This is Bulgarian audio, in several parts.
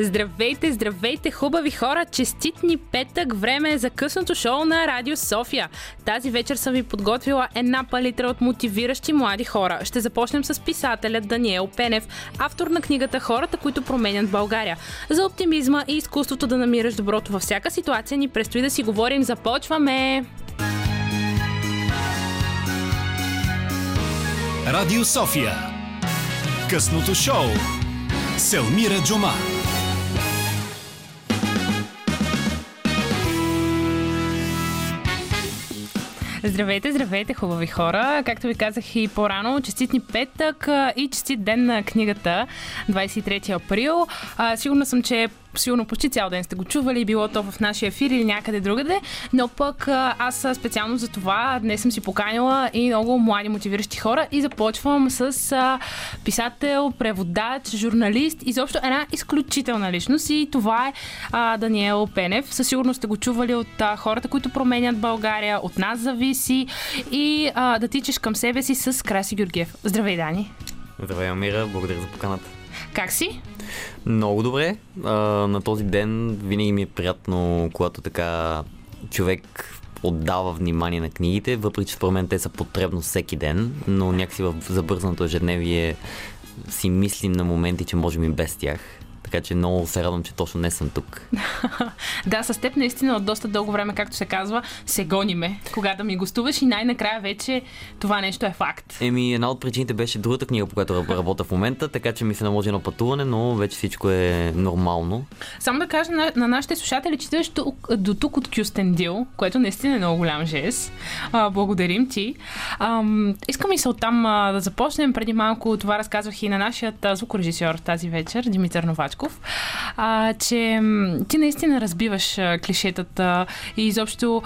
Здравейте, здравейте, хубави хора! Честит ни петък! Време е за късното шоу на Радио София. Тази вечер съм ви подготвила една палитра от мотивиращи млади хора. Ще започнем с писателя Даниел Пенев, автор на книгата Хората, които променят България. За оптимизма и изкуството да намираш доброто във всяка ситуация ни предстои да си говорим. Започваме! Радио София. Късното шоу. Селмира Джума. Здравейте, здравейте, хубави хора! Както ви казах и по-рано, честит ни петък и честит ден на книгата, 23 април. Сигурна съм, че сигурно почти цял ден сте го чували, било то в нашия ефир или някъде другаде, но пък аз специално за това днес съм си поканила и много млади мотивиращи хора и започвам с писател, преводач, журналист, изобщо една изключителна личност и това е Даниел Пенев. Със сигурност сте го чували от хората, които променят България, от нас зависи и да тичаш към себе си с Краси Георгиев. Здравей, Дани! Здравей, Амира, благодаря за поканата. Как си? Много добре. На този ден винаги ми е приятно, когато така човек отдава внимание на книгите, въпреки че според мен те са потребно всеки ден, но някакси в забързаното ежедневие си мислим на моменти, че можем и без тях. Така че много се радвам, че точно не съм тук. Да, с теб наистина от доста дълго време, както се казва, се гониме, кога да ми гостуваш и най-накрая вече това нещо е факт. Еми, една от причините беше другата книга, по която работя в момента, така че ми се наложи едно пътуване, но вече всичко е нормално. Само да кажа на нашите слушатели, че идваш до тук от Кюстендил, което наистина е много голям жест. Благодарим ти. Искам и се оттам да започнем. Преди малко това разказвах и на нашия звукорежисьор тази вечер, Димитър Новачков, че ти наистина разбиваш клишетата и изобщо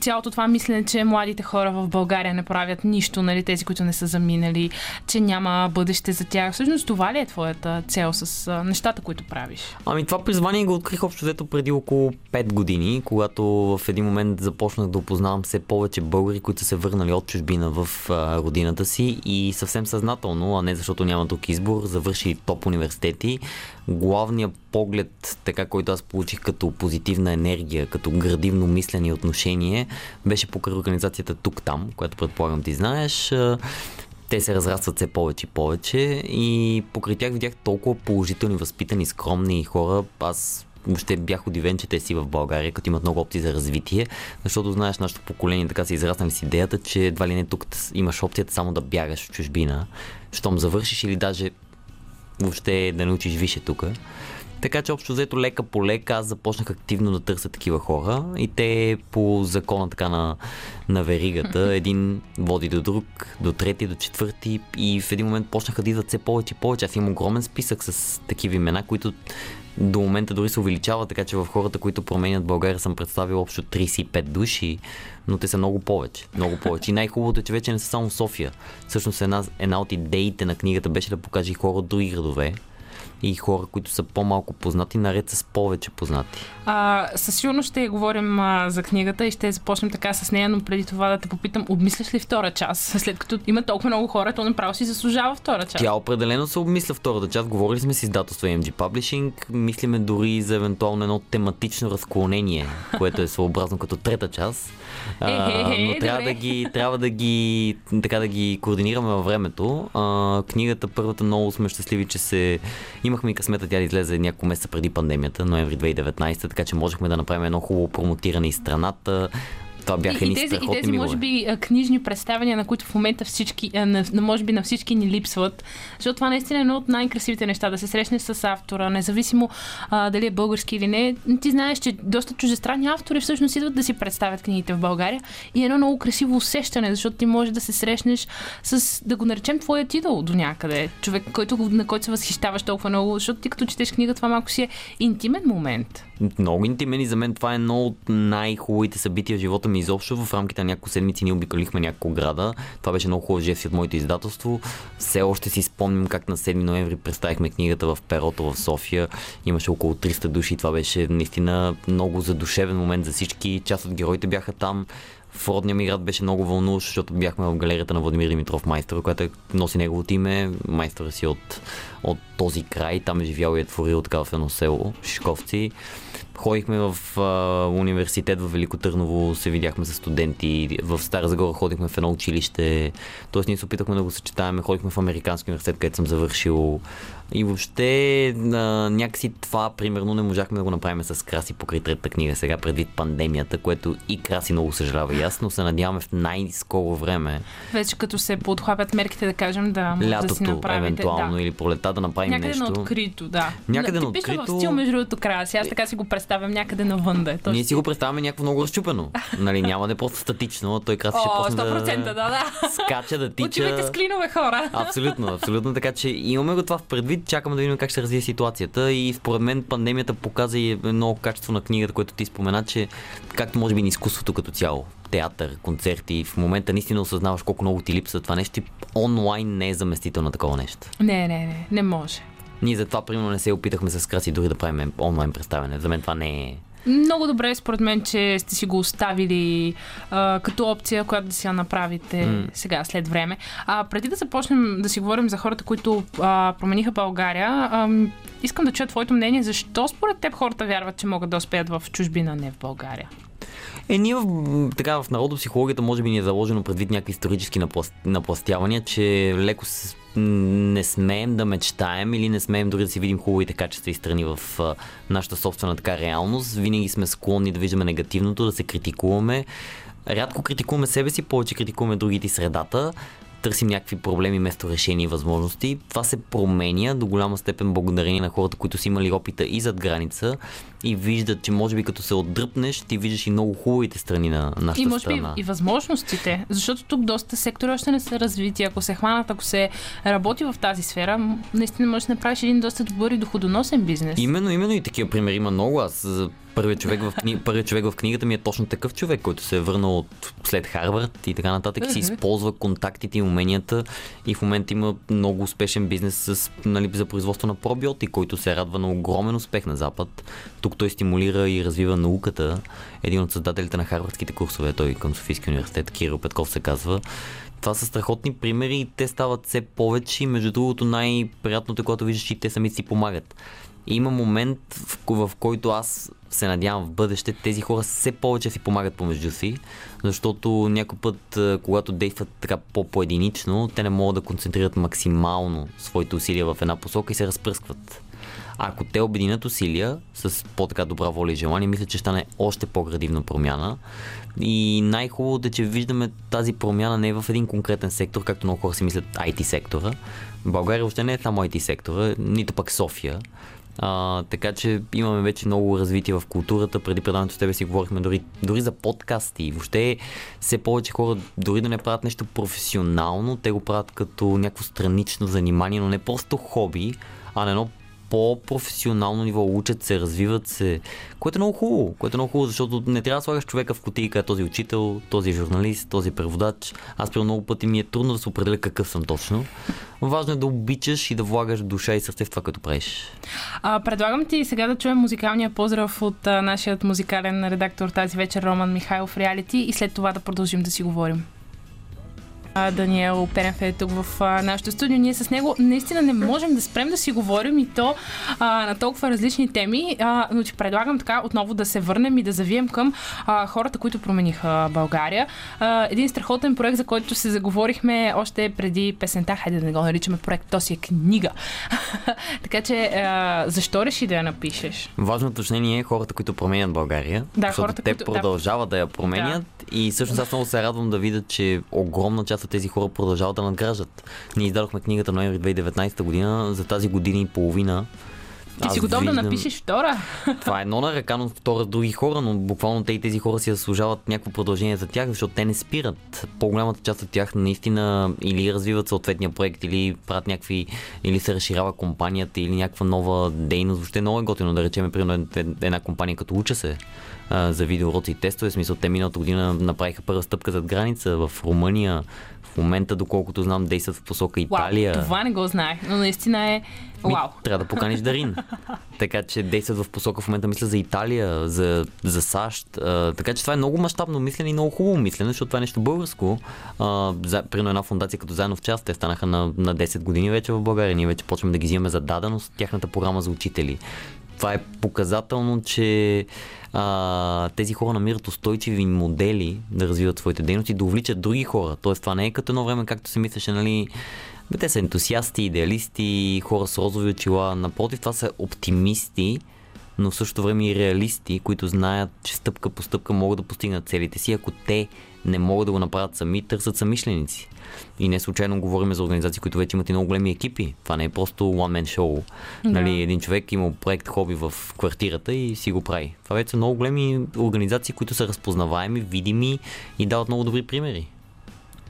цялото това мислене, че младите хора в България не правят нищо, нали, тези, които не са заминали, че няма бъдеще за тях. Всъщност това ли е твоята цел с нещата, които правиш? Ами това призвание го открих общо взето преди около 5 години, когато в един момент започнах да опознавам все повече българи, които са се върнали от чужбина в родината си и съвсем съзнателно, а не защото няма друг избор, завърши топ университети. Главният поглед, така който аз получих като позитивна енергия, като градивно мислене и отношение, беше покрай организацията Тук-там, която предполагам ти знаеш. Те се разрастват все повече и повече и покрай тях видях толкова положителни, възпитани, скромни хора. Аз въобще бях удивен, че те си в България, като имат много опции за развитие, защото знаеш, нашето поколение така се израснали с идеята, че едва ли не тук имаш опцията само да бягаш в чужбина, щом завършиш или даже въобще да не учиш више тук. Така че общо взето лека по лека аз започнах активно да търся такива хора и те по закона така на веригата, един води до друг, до трети, до четвърти и в един момент почнаха да идват все повече и повече. Аз имам огромен списък с такива имена, които до момента дори се увеличава, така че в хората, които променят България, съм представил общо 35 души, но те са много повече. Много повече. И най-хубавото е, че вече не са само София. Всъщност една от идеите на книгата беше да покаже и хора от други градове и хора, които са по-малко познати, наред с повече познати. Със сигурност ще говорим за книгата и ще започнем така с нея, но преди това да те попитам, обмисляш ли втора част? След като има толкова много хора, то направо си заслужава втора част. Тя определено се обмисля втората част. Говорили сме с издателство MG Publishing, мислиме дори за евентуално едно тематично разклонение, което е съобразно като трета част. Но трябва да ги координираме във времето. Книгата първата, много сме щастливи, че се имахме и късмета тя да излезе няколко месеца преди пандемията, ноември 2019, така че можехме да направим едно хубаво промотиране из страната. Това бяха ни страхотни милове. И тези, може би, книжни представяния, на които в момента всички, може би на всички ни липсват, защото това наистина е едно от най-красивите неща, да се срещнеш с автора, независимо дали е български или не. Ти знаеш, че доста чуждестранни автори всъщност идват да си представят книгите в България и едно много красиво усещане, защото ти можеш да се срещнеш с, да го наречем, твоят идол до някъде. Човек, на който се възхищаваш толкова много, защото ти като четеш книга, това малко си е интимен момент. Много интимен и за мен това е едно от най-хубавите събития в живота ми. Изобщо в рамките на няколко седмици ние обикалихме няколко града. Това беше много хубав жест от моето издателство. Все още си спомням как на 7 ноември представихме книгата в Перото в София. Имаше около 300 души и това беше наистина много задушевен момент за всички. Част от героите бяха там. В родния ми град беше много вълнуващ, защото бяхме в галерията на Владимир Димитров Майстър, която носи неговото име. Майстър си от от този край, там е живял и е творил така в едно село, Шишковци. Ходихме в университет в Велико Търново, се видяхме с студенти, в Стара Загора ходихме в едно училище, т.е. ние се опитахме да го съчетаваме, ходихме в Американски университет, където съм завършил. И въобще някакси това, примерно, не можахме да го направим с Краси покрай третата книга сега, предвид пандемията, което и Краси много съжалява и аз, но се надяваме в най-скоро време. Вече като се подхлапят мерките, да кажем, да може лятото, да си направите. Евентуално, да. Или пролета, да направим някъде нещо. Някъде на открито, да. Някъде на открито. Типично в стил, между другото, Краси. Аз така си го представям някъде навън, да е. Ние си го представяме някакво много разчупено. Нали, няма да е просто статично, той Краси ще почне да скача, да тича. Отивайте с клинове, хора. Абсолютно, абсолютно, така че имаме го това в предвид. Чакаме да видим как ще развие ситуацията и според мен пандемията показа и едно качество на книгата, което ти спомена, че както може би на изкуството като цяло, театър, концерти, в момента наистина осъзнаваш колко много ти липсва това нещо и онлайн не е заместител на такова нещо. Не може. Ние затова, примерно, не се опитахме с Краси дори да правим онлайн представяне. За мен това не е. Много добре, според мен, че сте си го оставили като опция, която да си я направите сега, след време. Преди да започнем да си говорим за хората, които промениха България, искам да чуя твоето мнение. Защо според теб хората вярват, че могат да успеят в чужбина, не в България? Ние в народопсихологията може би ни е заложено предвид някакви исторически напластявания, че леко не смеем да мечтаем или не смеем дори да си видим хубавите качества и страни в нашата собствена така реалност. Винаги сме склонни да виждаме негативното, да се критикуваме. Рядко критикуваме себе си, повече критикуваме другите и средата. Търсим някакви проблеми вместо решения и възможности. Това се променя до голяма степен благодарение на хората, които са имали опита и зад граница и виждат, че може би като се отдръпнеш, ти виждаш и много хубавите страни на нашата страна. И може страна. Би и възможностите, защото тук доста сектори още не са развити. Ако се хванат, ако се работи в тази сфера, наистина можеш да направиш един доста добър и доходоносен бизнес. Именно и такива примери има много. Първият човек в книгата ми е точно такъв човек, който се е върнал след Харвард и така нататък, си използва контактите и уменията и в момента има много успешен бизнес за производство на пробиоти, който се радва на огромен успех на Запад. Тук той стимулира и развива науката. Един от създателите на харвардските курсове, той към Софийски университет, Кирил Петков се казва. Това са страхотни примери и те стават все повече и между другото най-приятното е, когато виждаш, че те сами си помагат. Има момент, в който аз се надявам в бъдеще, тези хора все повече си помагат помежду си, защото някой път, когато действат така по-поединично, те не могат да концентрират максимално своите усилия в една посока и се разпръскват. Ако те обединят усилия с по-така добра воля и желание, мисля, че стане още по-градивна промяна. И най-хубавото е, че виждаме тази промяна не в един конкретен сектор, както много хора си мислят IT сектора. България въобще не е само IT сектора, нито пък София. Така че имаме вече много развитие в културата. Преди предаването с тебе си говорихме дори за подкасти и въобще все повече хора, дори да не правят нещо професионално, те го правят като някакво странично занимание, но не просто хоби, а на едно по-професионално ниво, учат се, развиват се, което е много хубаво, защото не трябва да слагаш човека в кутийка, този учител, този журналист, този преводач. Аз при много пъти ми е трудно да се определя какъв съм точно. Важно е да обичаш и да влагаш душа и сърце в това, като правиш. Предлагам ти сега да чуем музикалния поздрав от нашият музикален редактор тази вечер, Роман Михайлов, Реалити, и след това да продължим да си говорим. Даниел Пенев е тук в нашото студио. Ние с него наистина не можем да спрем да си говорим и то на толкова различни теми, но ти предлагам така отново да се върнем и да завием към хората, които промениха България. Един страхотен проект, за който се заговорихме още преди песента. Хайде да не го наричаме проект, то си е книга. Така че защо реши да я напишеш? Важно уточнение е хората, които променят България. Да, защото хората, те продължават да я променят, и всъщност аз много се радвам да видя, че огромна част от тези хора продължават да надграждат. Ние издадохме книгата ноември 2019 година, за тази година и половина. Ти си готов да напишеш втора? Това е едно на ръка, но втора с други хора, но буквално те и тези хора си заслужават някакво продължение за тях, защото те не спират. По-голямата част от тях наистина или развиват съответния проект, или правят някакви, или се разширява компанията, или някаква нова дейност. Въобще много е готино, да речем, примерно една компания като Уча се за видеоуроци и тестове. В смисъл, те миналата година направиха първа стъпка зад граница в Румъния. момента, доколкото знам, действат в посока Италия. Уау, това не го знаех, но наистина е вау. Трябва да поканиш Дарин. Така че действат в посока в момента, мисля, за Италия, за САЩ. Така че това е много мащабно мислене и много хубаво мислене, защото това е нещо българско. Примерно една фундация като Заедно в час, те станаха на 10 години вече в България. Ние вече почваме да ги взимаме за даденост, тяхната програма за учители. Това е показателно, че тези хора намират устойчиви модели да развиват своите дейности, да увличат други хора. Тоест това не е като едно време, както се мислеше, нали, те са ентусиасти, идеалисти, хора с розови очила. Напротив, това са оптимисти, но в същото време и реалисти, които знаят, че стъпка по стъпка могат да постигнат целите си. Ако те не могат да го направят сами, търсят самишленици. И не случайно говорим за организации, които вече имат и много големи екипи. Това не е просто one-man show. Да. Нали, един човек има проект хоби в квартирата и си го прави. Това вече са много големи организации, които са разпознаваеми, видими и дават много добри примери.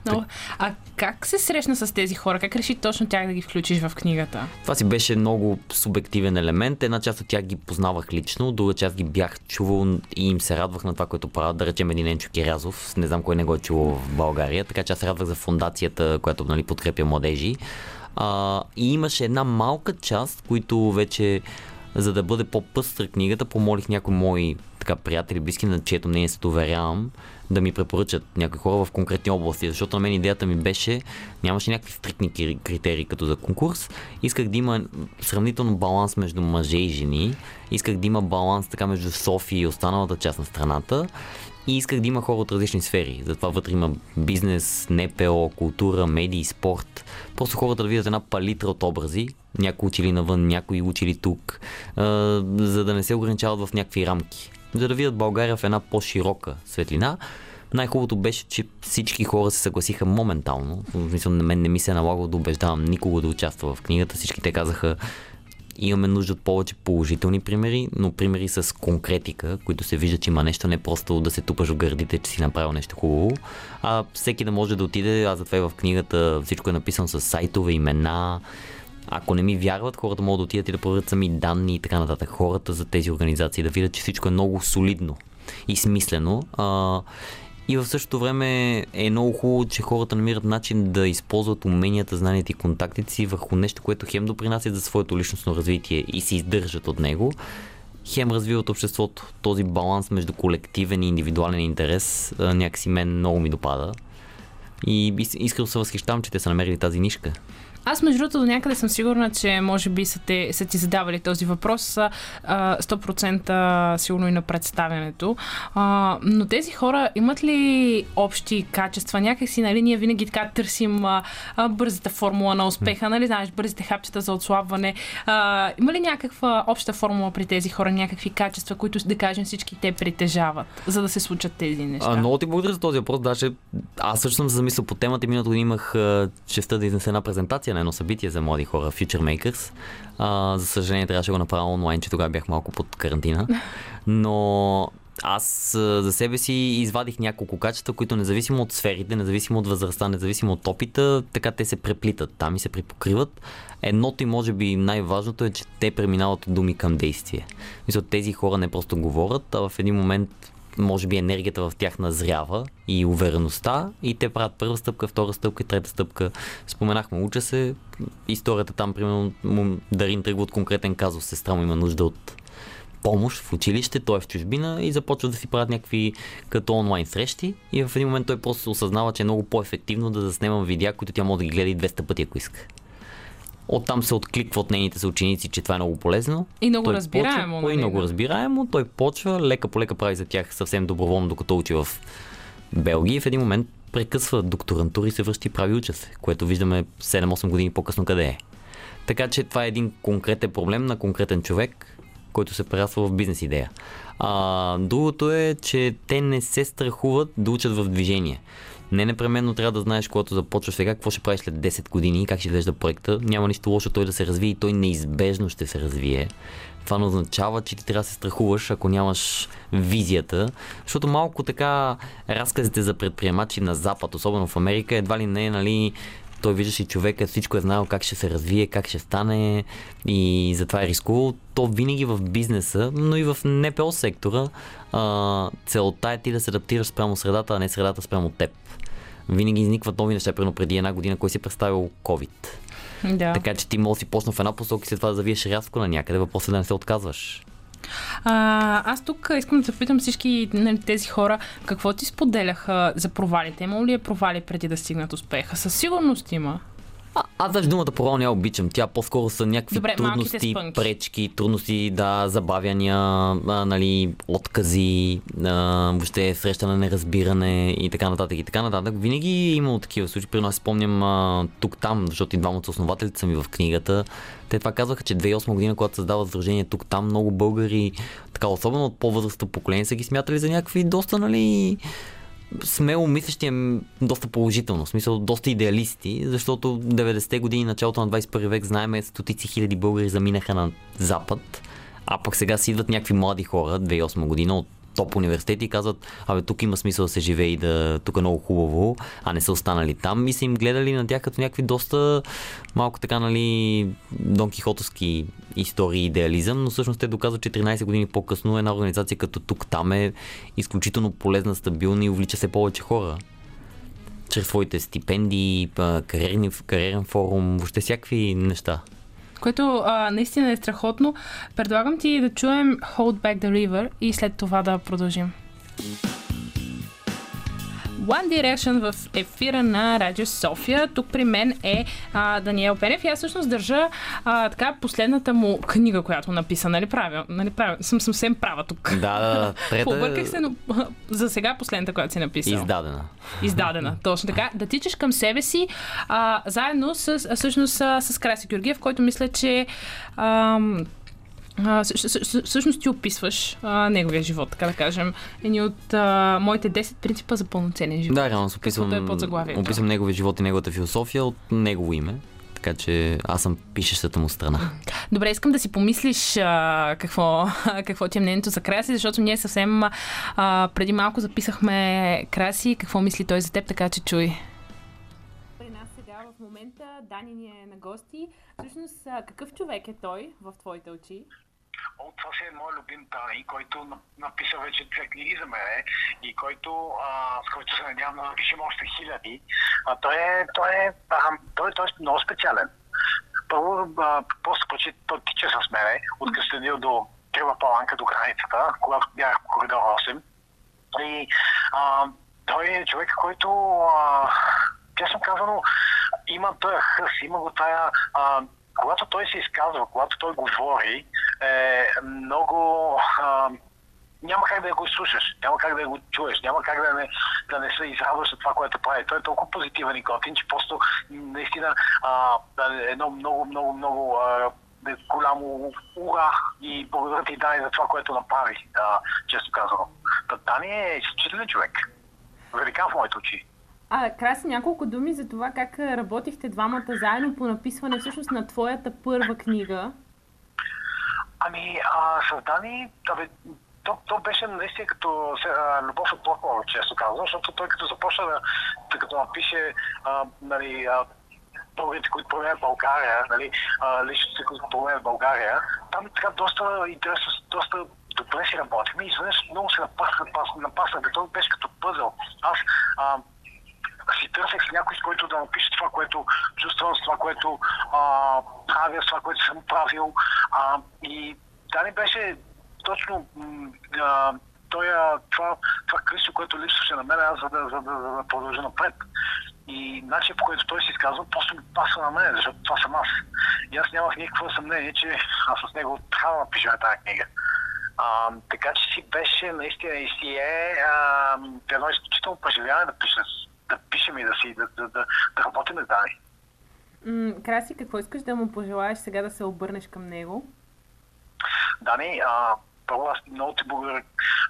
Но, а как се срещна с тези хора? Как реши точно тях да ги включиш в книгата? Това си беше много субективен елемент. Една част от тях ги познавах лично, друга част ги бях чувал и им се радвах на това, което правят. Да речем един Еленчо Кирязов, не знам кой не го е чувал в България, така че аз радвах за фондацията, която, нали, подкрепя младежи. И имаше една малка част, които вече, за да бъде по-пъстра книгата, помолих някои мои приятели, близки, на чието мнение се доверявам, да ми препоръчат някои хора в конкретни области, защото на мен идеята ми беше, нямаше някакви стриктни критерии като за конкурс, исках да има сравнително баланс между мъже и жени, исках да има баланс така между София и останалата част на страната и исках да има хора от различни сфери, затова вътре има бизнес, НПО, култура, медии, спорт, просто хората да видят една палитра от образи, някои учили навън, някои учили тук, за да не се ограничават в някакви рамки. За да видят България в една по-широка светлина. Най-хубавото беше, че всички хора се съгласиха моментално. В смисъл, на мен не ми се налагало да убеждавам никого да участва в книгата. Всички те казаха, имаме нужда от повече положителни примери, но примери с конкретика, които се вижда, че има нещо, не просто да се тупаш в гърдите, че си направил нещо хубаво, а всеки да може да отиде. Аз затова и в книгата всичко е написано с сайтове, имена. Ако не ми вярват, хората могат да отидат и да проверят сами данни и така нататък. Хората за тези организации да видят, че всичко е много солидно и смислено. И в същото време е много хубаво, че хората намират начин да използват уменията, знанията и контактите си върху нещо, което хем допринасят за своето личностно развитие и се издържат от него, хем развиват обществото. Този баланс между колективен и индивидуален интерес някакси мен много ми допада. И искрено се възхищавам, че те са намерили тази нишка. Аз, между другото, до някъде съм сигурна, че може би са ти задавали този въпрос 100% сигурно и на представянето. Но тези хора имат ли общи качества? Някак си, нали, ние винаги така търсим бързата формула на успеха, нали, знаеш, бързите хапчета за отслабване. Има ли някаква обща формула при тези хора, някакви качества, които, да кажем, всички те притежават, за да се случат тези неща? Много ти благодаря за този въпрос. Даже аз също съм се замислил по темата. Миналото имах честта да изнеса една презентация на едно събитие за млади хора, Future Makers. За съжаление трябваше да го направя онлайн, че тогава бях малко под карантина. Но аз за себе си извадих няколко качества, които независимо от сферите, независимо от възрастта, независимо от опита, така те се преплитат, там и се припокриват. Едното и може би най-важното е, че те преминават от думи към действие. Мисля, тези хора не просто говорят, а в един момент може би енергията в тях назрява и увереността и те правят първа стъпка, втора стъпка и трета стъпка. Споменахме, уча се. Историята там, примерно, Дарин тръгва от конкретен казус. Сестра му има нужда от помощ в училище, той е в чужбина и започва да си правят някакви като онлайн срещи и в един момент той просто осъзнава, че е много по-ефективно да заснема видеа, които тя може да ги гледа и 200 пъти, ако иска. Оттам се откликва от нейните съученици, че това е много полезно. И много разбираемо. Той почва, лека по лека прави за тях съвсем доброволно, докато учи в Белгия и в един момент прекъсва докторантура и се връща и прави уча се, което виждаме 7-8 години по-късно къде е. Така че това е един конкретен проблем на конкретен човек, който се прерасва в бизнес идея. Другото е, че те не се страхуват да учат в движение. Не непременно трябва да знаеш, когато започваш сега, какво ще правиш след 10 години, как ще изглежда проекта. Няма нищо лошо той да се развие и той неизбежно ще се развие. Това не означава, че ти трябва да се страхуваш, ако нямаш визията. Защото малко така разказите за предприемачи на Запад, особено в Америка, едва ли не, нали, той виждаш и човека, всичко е знаел как ще се развие, как ще стане и затова е рискувал. То винаги в бизнеса, но и в НПО сектора целта е ти да се адаптираш спрямо средата, а не средата спрямо теб. винаги изникват нови неща. Примерно преди една година кой си представил COVID. Да. Така че ти може да си почна в една посока и след това да завиеш рязко на някъде, въпросът е да не се отказваш. Аз тук искам да се питам всички, нали, тези хора, какво ти споделяха за провалите? Имало ли е провали преди да стигнат успеха? Със сигурност има. Аз даже думата провал не я обичам. Тя по-скоро са някакви трудности, пречки, трудности, да, забавяния, нали, откази, въобще среща на неразбиране и така нататък. И така нататък. Винаги е имало такива случаи. При нас спомням тук-там, защото и двамата основателите са ми в книгата. Те това казваха, че 2008 година, когато създават сдружение тук-там, много българи, така особено от по-възрастното поколение, са ги смятали за някакви доста, нали, смело мислещи, е доста положително, в смисъл доста идеалисти, защото 90-те години, началото на 21 век, знаем, стотици хиляди българи заминаха на Запад, а пък сега си идват някакви млади хора, 2008 година, от топ университети и казват, абе, тук има смисъл да се живее и да, тук е много хубаво, а не са останали там, и са им гледали на тях като някакви доста малко така, нали, Дон Кихотовски истории, идеализъм, но всъщност те доказват, че 13 години по-късно една организация като тук там е изключително полезна, стабилна и увлича се повече хора. Чрез своите стипендии, кариерен форум, въобще всякакви неща. Което наистина е страхотно. Предлагам ти да чуем Hold Back the River и след това да продължим. One Direction в ефира на Радио София. Тук при мен е Даниел Пенев и аз всъщност държа така последната му книга, която написа. Нали правя? Нали правя? Съм съвсем права тук. Да. Побърках се, но за сега последната, която си написал. Издадена, точно така. Да тичаш към себе си, заедно с Краси Георгиев, който мисля, че всъщност ти описваш неговия живот, така да кажем. Едни от моите 10 принципа за пълноценен живот. Да, реално описвам неговия живот и неговата философия от негово име. Така че аз съм пишещата му страна. Добре, искам да си помислиш какво ти е мнението за Краси, защото ние съвсем преди малко записахме Краси. Какво мисли той за теб, така че чуй. При нас сега в момента Дани ни е на гости. Всъщност, какъв човек е той в твоите очи? Това си е мой любим Дани, който написа вече 2 книги за мене и с който се надявам да напишем още хиляди. Той е много специален. Първо, той тича с мене от Кюстендил до Крива паланка, до границата, когато бях в коридор 8. И той е човек, който, честно казано, има тая хъс, има го тая... когато той се изказва, когато той говори, много... няма как да го слушаш, няма как да го чуеш, няма как да не се израдваш от това, което прави. Той е толкова позитивен и готин, че просто наистина едно много голямо ура и благодаря ти, Дани, за това, което направи, често казано. Дани е изключителен човек. Великан в моите очи. Краси, няколко думи за това как работихте двамата заедно по написване всъщност на твоята първа книга. С Дани, то беше наистина като любов от плохо, често казвам, защото той като започна като напише българите, които променят България, личностите, които променят България, там така доста интересно, доста добре си работихме и изведнъж много се напасна, като беше като пъзъл. Аз си търсех с някой, с който да напиша това, което чувствам, с това, което правя, с това, което съм правил. И Дани беше точно това кръсто, което липсваше на мен, за да продължа напред. И начин, по който той се изказва, просто ми пасва на мен, защото това съм аз. И аз нямах никакво съмнение, че аз с него трябва да напишем тази книга. Така че си беше наистина и си е едно изключително преживяване да пишем и да работим с Дани. Краси, какво искаш да му пожелаеш сега да се обърнеш към него? Дани, първо аз много ти благодаря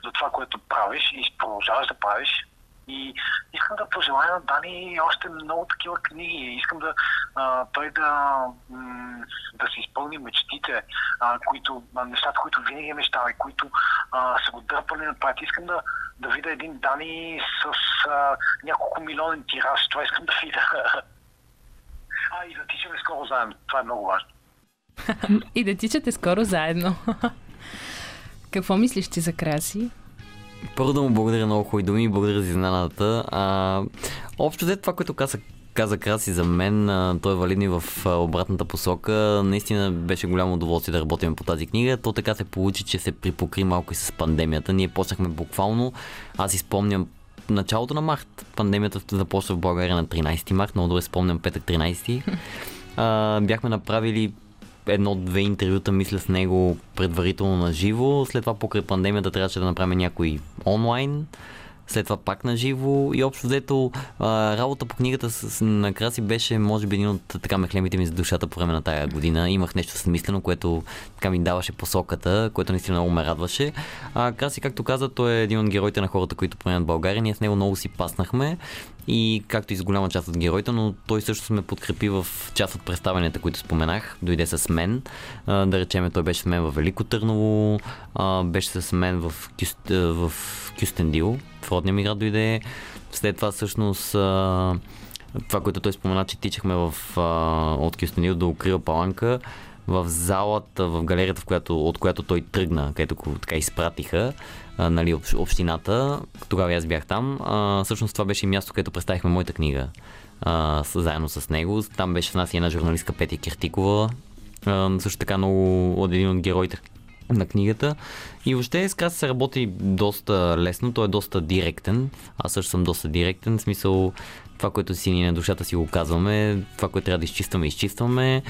за това, което правиш и продължаваш да правиш. И искам да пожелая на Дани още много такива книги. Искам той да се изпълни мечтите, нещата, които винаги е мечтава и които са го дърпали напред. Искам да видя един Дани с няколко милионен тираж. Това искам да видя. И да тичаме скоро заедно. Това е много важно. И да тичате скоро заедно. Какво мислиш ти за Краси? първо да му благодаря, много хубави думи, благодаря за изненадата. Общо взето това, което каза Краси за мен, той е валидно и в обратната посока. Наистина беше голямо удоволствие да работим по тази книга. То така се получи, че се припокри малко и с пандемията. Ние почнахме буквално, аз си спомням, началото на март. Пандемията започна в България на 13 март, много добре спомням, петък 13. Бяхме направили едно-две интервюта, мисля, с него предварително на живо. След това покрай пандемията трябваше да направим някой онлайн. След това пак на живо и общо взето работа по книгата на Краси беше, може би, един от така мехлемите ми за душата по време на тая година. Имах нещо смислено, което така ми даваше посоката, което наистина много ме радваше. Краси, както каза, той е един от героите на хората, които променят България. Ние с него много си паснахме и както и с голяма част от героите, но той също ме подкрепи в част от представенията, които споменах. Дойде с мен. Да речем, той беше с мен в Велико Търново, беше с мен в Кюстендил. В родния ми град дойде. След това всъщност това, което той спомена, че тичахме от Кюстендил до Крива паланка, в залата, в галерията, от която той тръгна, където така изпратиха, нали, общината. Тогава аз бях там. Всъщност това беше място, където представихме моята книга заедно с него. Там беше с нас и една журналистка, Петя Киртикова. Също така много от един от героите на книгата. И въобще с Краси се работи доста лесно, той е доста директен, аз също съм доста директен, в смисъл това, което си ни на душата си го казваме, това, което трябва да изчистваме.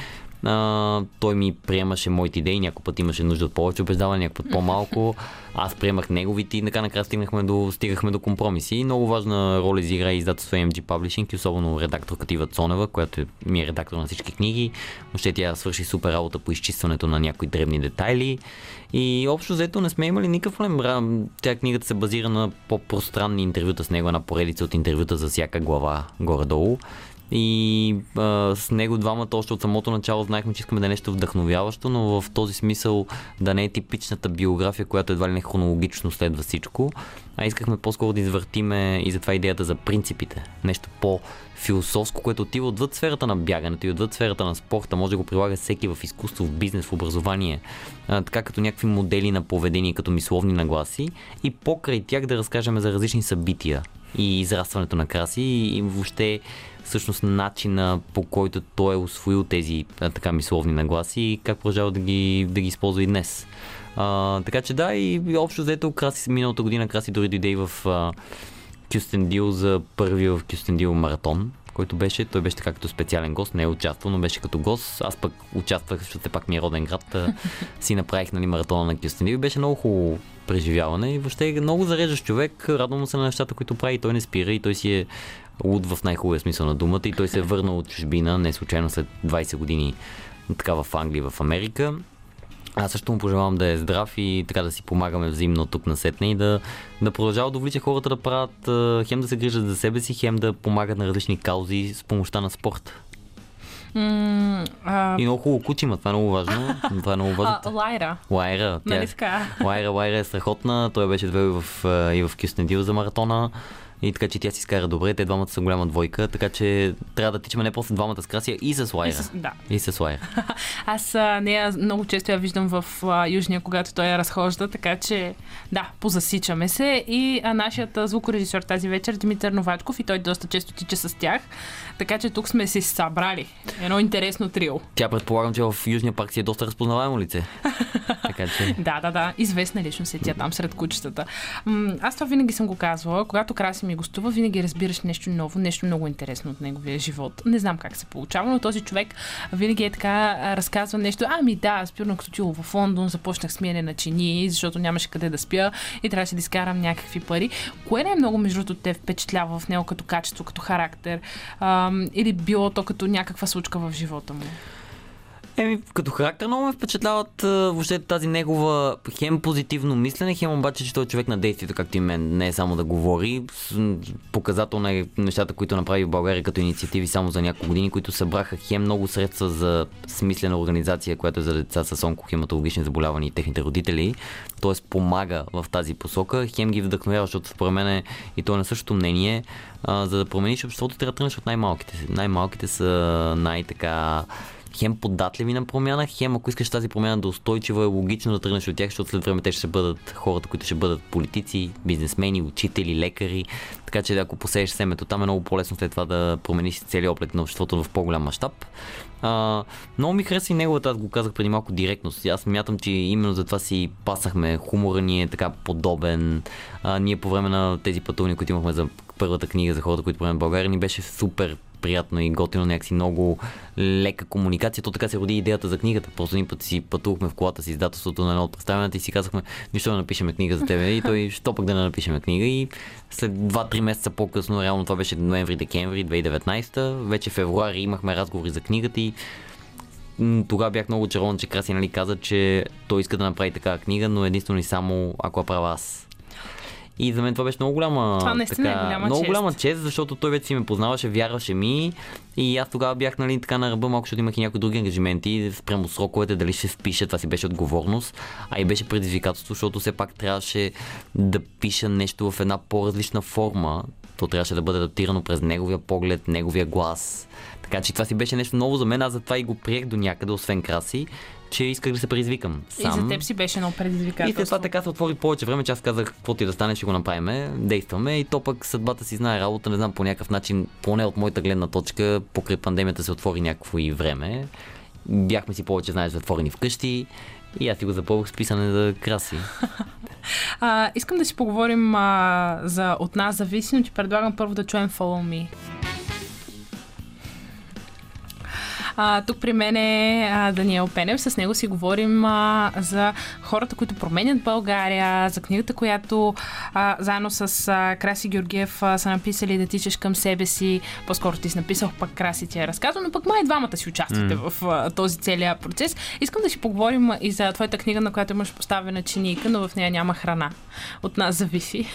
Той ми приемаше моите идеи, някой път имаше нужда от повече убеждаване, някой път по-малко, аз приемах неговите и накрая стигахме до компромиси. Много важна роля изигра и издателство MG Publishing, особено редакторката Ива Цонева, която ми е редактор на всички книги. Въобще тя свърши супер работа по изчистването на някои дребни детайли и общо взето не сме имали никакъв проблем. Тя книгата се базира на по-пространни интервюта с него, една поредица от интервюта за всяка глава горе-долу. И с него двамата още от самото начало знаехме, че искаме да е нещо вдъхновяващо, но в този смисъл да не е типичната биография, която едва ли не хронологично следва всичко, а искахме по-скоро да извъртиме и затова идеята за принципите. Нещо по-философско, което отива отвъд сферата на бягането и отвъд сферата на спорта. Може да го прилага всеки в изкуство, в бизнес, в образование. Така като някакви модели на поведение, като мисловни нагласи и покрай тях да разкажем за различни събития и израстването на Краси и въобще всъщност начина, по който той е усвоил тези така мисловни нагласи и как продължава да ги използва и днес. Така че да, и общо взето Краси, миналата година Краси дори дойде и в Кюстендил за първи в Кюстендил маратон, който беше, той беше така като специален гост, не е участвал, но беше като гост. Аз пък участвах, защото все пак ми е роден град, си направих, нали, маратона на Кюстендил и беше много хубаво преживяване и въобще е много зареждащ човек, радвам се на нещата, които прави и той не спира и той си е луд в най-хубавия смисъл на думата и той се е върнал от чужбина, не случайно след 20 години така в Англия, в Америка. Аз също му пожелавам да е здрав и така да си помагаме взаимно оттук насетне и да продължава да влича хората да правят, хем да се грижат за себе си, хем да помагат на различни каузи с помощта на спорта. И много хубаво куче има, това е много важно. Това е много важно. Лайра. Лайра е страхотна, той беше две и в Кюстендил за маратона. И така, че тя си скара добре, те двамата са голяма двойка, така че трябва да тичаме не просто двамата с Краси, и с Лайра. И с Лайра. Аз нея много често я виждам в Южния, когато той я разхожда, така че да, позасичаме се. И нашият звукорежисьор тази вечер, Димитър Новачков, и той доста често тича с тях, така че тук сме си събрали едно интересно трио. Тя предполагам, че в Южния парк си е доста разпознаваемо лице. Така, че... Да, известна личност е тя там сред кучетата. Аз това винаги съм го казвала, когато Краси ми гостува, винаги разбираш нещо ново, нещо много интересно от неговия живот. Не знам как се получава, но този човек винаги е така, разказва нещо. Ами да, спирнах като отидох в Лондон, започнах смяна на чини, защото нямаше къде да спя и трябваше да изкарам някакви пари. Кое най-много между другото те впечатлява в него като качество, като характер, или било то като някаква случка в живота му? Като характер много ме впечатляват въобще тази негова хем позитивно мислене, хем обаче, че той е човек на действието, както и мен, не е само да говори. Показателно е нещата, които направи в България като инициативи само за няколко години, които събраха хем много средства за смислена организация, която е за деца с онкохематологични заболявания и техните родители. Т.е. помага в тази посока. Хем ги вдъхновява, защото според мен и той е на същото мнение. За да промениш обществото, трябва да тръгнеш от най-малките. Най-малките са най-така хем податливи на промяна, хем ако искаш тази промяна да устойчива, е логично да тръгнеш от тях, защото след време те ще бъдат хората, които ще бъдат политици, бизнесмени, учители, лекари. Така че ако посееш семето там, е много по-лесно след това да промениш целия оплет на обществото в по-голям мащаб. Много ми хареса и неговата, аз го казах преди малко, директност. Аз мятам, че именно за това си пасахме. Хумора ни е така подобен. Ние по време на тези пътувания, които имахме за първата книга за хората, които променят България, ни беше супер приятно и готино, някакси много лека комуникация. То така се роди идеята за книгата. Просто един път си пътувахме в колата с издателството на едно от представянията и си казахме, нищо да напишеме книга за тебе, и той що пък да не напишеме книга. И след 2-3 месеца по-късно, реално това беше ноември-декември 2019, вече февруари имахме разговори за книгата и тогава бях много очарован, че Краси, нали, каза, че той иска да направи такава книга, но единствено и само ако я правя аз. И за мен това беше много голяма, голяма чест, защото той вече си ме познаваше, вярваше ми и аз тогава бях, нали, така на ръба малко, защото имах и някои други ангажименти, спрямо сроковете, дали ще впиша, това си беше отговорност, а и беше предизвикателство, защото все пак трябваше да пиша нещо в една по-различна форма. То трябваше да бъде адаптирано през неговия поглед, неговия глас. Така че това си беше нещо ново за мен, аз затова и го приех до някъде, освен Краси, че исках да се предизвикам сам. И за теб си беше много предизвикателство. И това така се отвори повече време, че аз казах, какво ти да стане, ще го направим, действаме, и то пък съдбата си знае работа, не знам, по някакъв начин, поне от моята гледна точка, покрай пандемията се отвори някакво и време. Бяхме си повече, знаеш, затворени вкъщи. И аз ти го запълвах с писане за Краси. Искам да си поговорим за от нас зависи, но ти предлагам първо да чуем Follow Me. Тук при мен е Даниел Пенев. С него си говорим за хората, които променят България, за книгата, която заедно с Краси Георгиев са написали "Да тичаш към себе си". По-скоро ти си написал, пък Краси ти е разказал, но пък май двамата си участвате в този целия процес. Искам да си поговорим и за твоята книга, на която имаш поставена чинийка, но в нея няма храна. От нас зависи.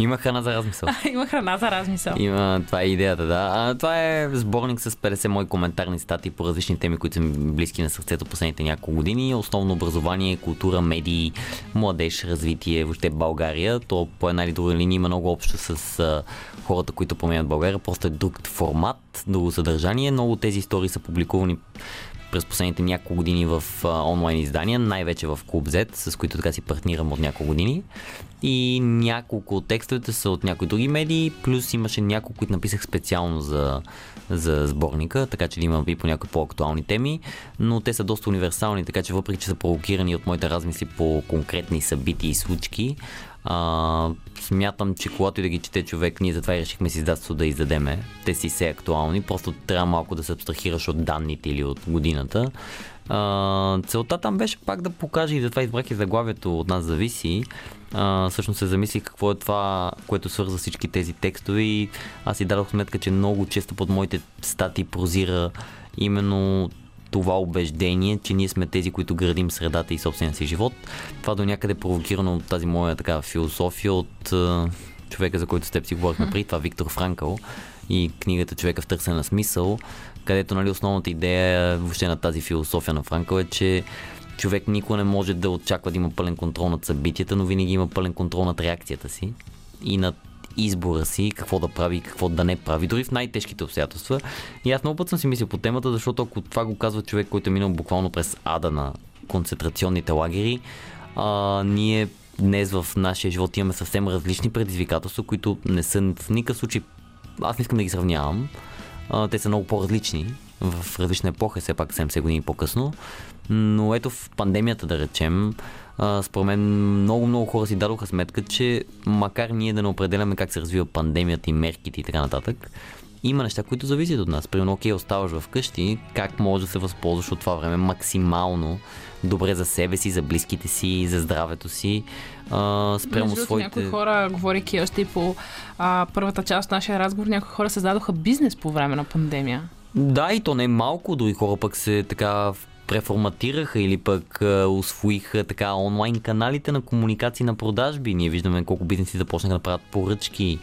Има храна за размисъл. Има храна за размисъл. Има, това е идеята, да. Това е сборник с 50 мои коментарни статии по различни теми, които са ми близки на сърцето последните няколко години. Основно образование, култура, медии, младеж, развитие, въобще България. То по една или друга линия има много общо с хората, които променят България. Просто е друг формат, друго съдържание. Много от тези истории са публикувани през последните няколко години в онлайн издания, най-вече в Клуб Z, с които така си партнирам от няколко години. И няколко от текстовете са от някои други медии, плюс имаше няколко, които написах специално за сборника, така че да имам и по някои по-актуални теми, но те са доста универсални, така че въпреки, че са провокирани от моите размисли по конкретни събития и случки, смятам, че когато и да ги чете човек, ние затова и решихме с издателството да издадеме. Те си все актуални, просто трябва малко да се абстрахираш от данните или от годината. Целта там беше пак да покажа, и затова избрах и заглавието "От нас зависи". Всъщност се замислих какво е това, което свързва всички тези текстове, и аз си дадох сметка, че много често под моите статии прозира именно това убеждение, че ние сме тези, които градим средата и собствения си живот. Това до някъде е провокирано от тази моя така философия от човека, за който с теб си говорихме преди това, Виктор Франкъл, и книгата "Човека в търсене на смисъл", където, нали, основната идея въобще на тази философия на Франкъл е, че човек никога не може да очаква да има пълен контрол над събитията, но винаги има пълен контрол над реакцията си и над избора си, какво да прави и какво да не прави, дори в най-тежките обстоятелства. И аз много път съм си мислил по темата, защото ако това го казва човек, който е минал буквално през ада на концентрационните лагери, ние днес в нашия живот имаме съвсем различни предизвикателства, които не са в никакъв случай, аз не искам да ги сравнявам, те са много по-различни, в различна епоха, все пак 70 години по-късно, но ето в пандемията, да речем, според мен много хора си дадоха сметка, че макар ние да не определяме как се развива пандемията и мерките и така нататък, има неща, които зависят от нас. Примерно, окей, оставаш в къщи, как можеш да се възползваш от това време максимално добре за себе си, за близките си, за здравето си, спрямо своите... Някои хора, говорейки още и по първата част от нашия разговор, някои хора създадоха бизнес по време на пандемия. Да, и то не е малко, други хора пък се така преформатираха или пък усвоиха така онлайн каналите на комуникации, на продажби. Ние виждаме колко бизнеси започнаха да правят поръчки,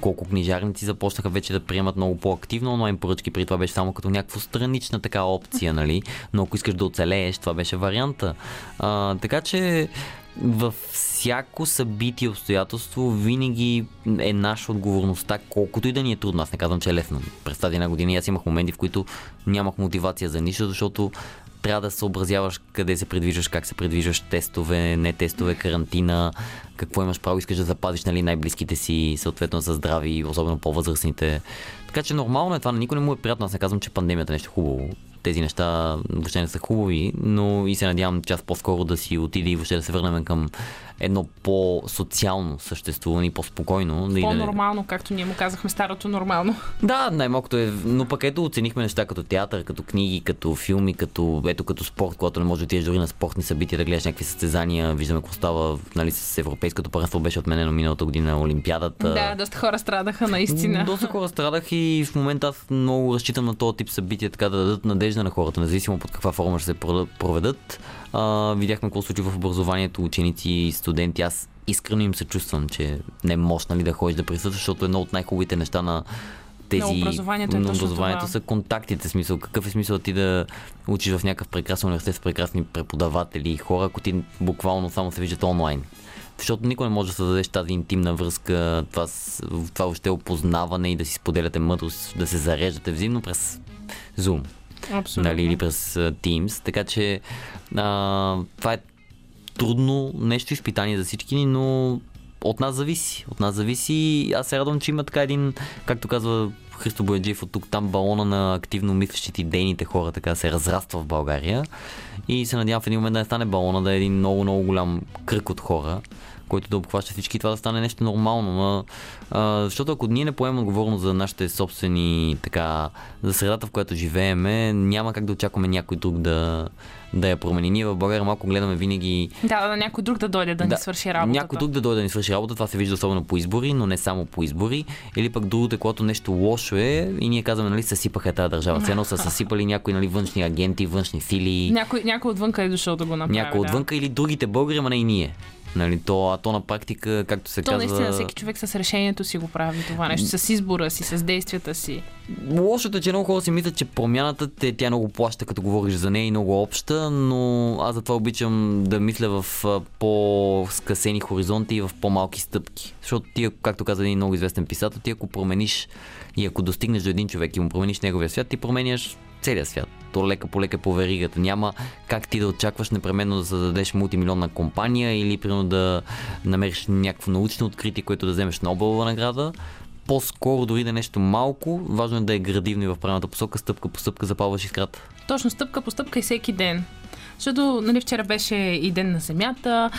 колко книжарници започнаха вече да приемат много по-активно онлайн поръчки, при това беше само като някаква странична така опция, нали? Но ако искаш да оцелееш, това беше варианта. Така че във всяко събитие, обстоятелство винаги е наша отговорността, колкото и да ни е трудно. Аз не казвам, че е лесно. През тази една година аз имах моменти, в които нямах мотивация за нищо, защото трябва да съобразяваш къде се придвижваш, как се придвижваш, тестове, не тестове, карантина, какво имаш право, искаш да запазиш, нали, най-близките си, съответно са здрави, особено по-възрастните. Така че нормално е това, на никой не му е приятно. Аз не казвам, че пандемията е нещо хубаво. Тези неща въобще не са хубави, но и се надявам час по-скоро да си отиде и въобще да се върнем към едно по-социално съществуване и по-спокойно. По-нормално, както ние му казахме, старото нормално. Да, най-малкото е, но пък ето оценихме неща като театър, като книги, като филми, като спорт, когато не можеш да отидеш дори на спортни събития, да гледаш някакви състезания. Виждаме какво става, нали, с европейското първенство беше отменено миналата година, Олимпиадата. Да, доста хора страдаха наистина. Доста хора страдах и в момента аз много разчитам на този тип събития, така да дадат надежда на хората, независимо под каква форма ще се проведат. Видяхме какво случи в образованието, ученици и студенти. Аз искрено им се чувствам, че не можеш, нали, да ходиш да присъстваш, защото едно от най-хубавите неща на тези... На образованието, на образованието са контактите. Смисъл. Какъв е смисъл ти да учиш в някакъв прекрасен университет с прекрасни преподаватели и хора, ако ти буквално само се виждат онлайн? Защото никой не може да създадеш тази интимна връзка, това въобще опознаване и да си споделяте мъдрост, да се зареждате взаимно през Zoom. Абсолютно. Нали, или през Teams. Така че това е трудно нещо, изпитание за всички ни, но от нас зависи. От нас зависи. Аз се радвам, че има така един, както казва Христо Бояджиев от тук, там балона на активно мислещите идейните хора така се разраства в България. И се надявам в един момент да не стане балона, да е един много, много голям кръг от хора, който да обхваща всички, това да стане нещо нормално. Защото ако ние не поемем отговорност за нашите собствени, така, за средата, в която живееме, няма как да очакваме някой друг да я промени. Ние в България малко гледаме винаги... Да, някой друг да дойде да ни свърши работата. Някой друг да дойде да ни свърши работа, това се вижда особено по избори, но не само по избори. Или пък другото, когато нещо лошо е и ние казваме, нали, съсипаха тази държава. Цено са съсипали някои, нали, външни агенти, външни сили. Някой отвънка е дошъл да го направи. Някой отвънка, или другите българи, а не и ние. Нали, то на практика, както се казва... То наистина всеки човек с решението си го прави това нещо, с избора си, с действията си. Лошото е, че много хора си мислят, че промяната тя много плаща, като говориш за нея, и много обща, но аз затова обичам да мисля в по-скъсени хоризонти и в по-малки стъпки. Защото ти, както каза един много известен писател, ти ако промениш и ако достигнеш до един човек и му промениш неговия свят, ти променяш целия свят. То лека по лека по веригата. Няма как ти да очакваш непременно да създадеш мултимилионна компания или примерно да намериш някакво научно откритие, което да вземеш Нобелова награда. По-скоро дори да е нещо малко, важно е да е градивно и в правилната посока, стъпка по стъпка запалваш искрата. Точно, стъпка по стъпка и всеки ден. Защото, нали, вчера беше и ден на земята,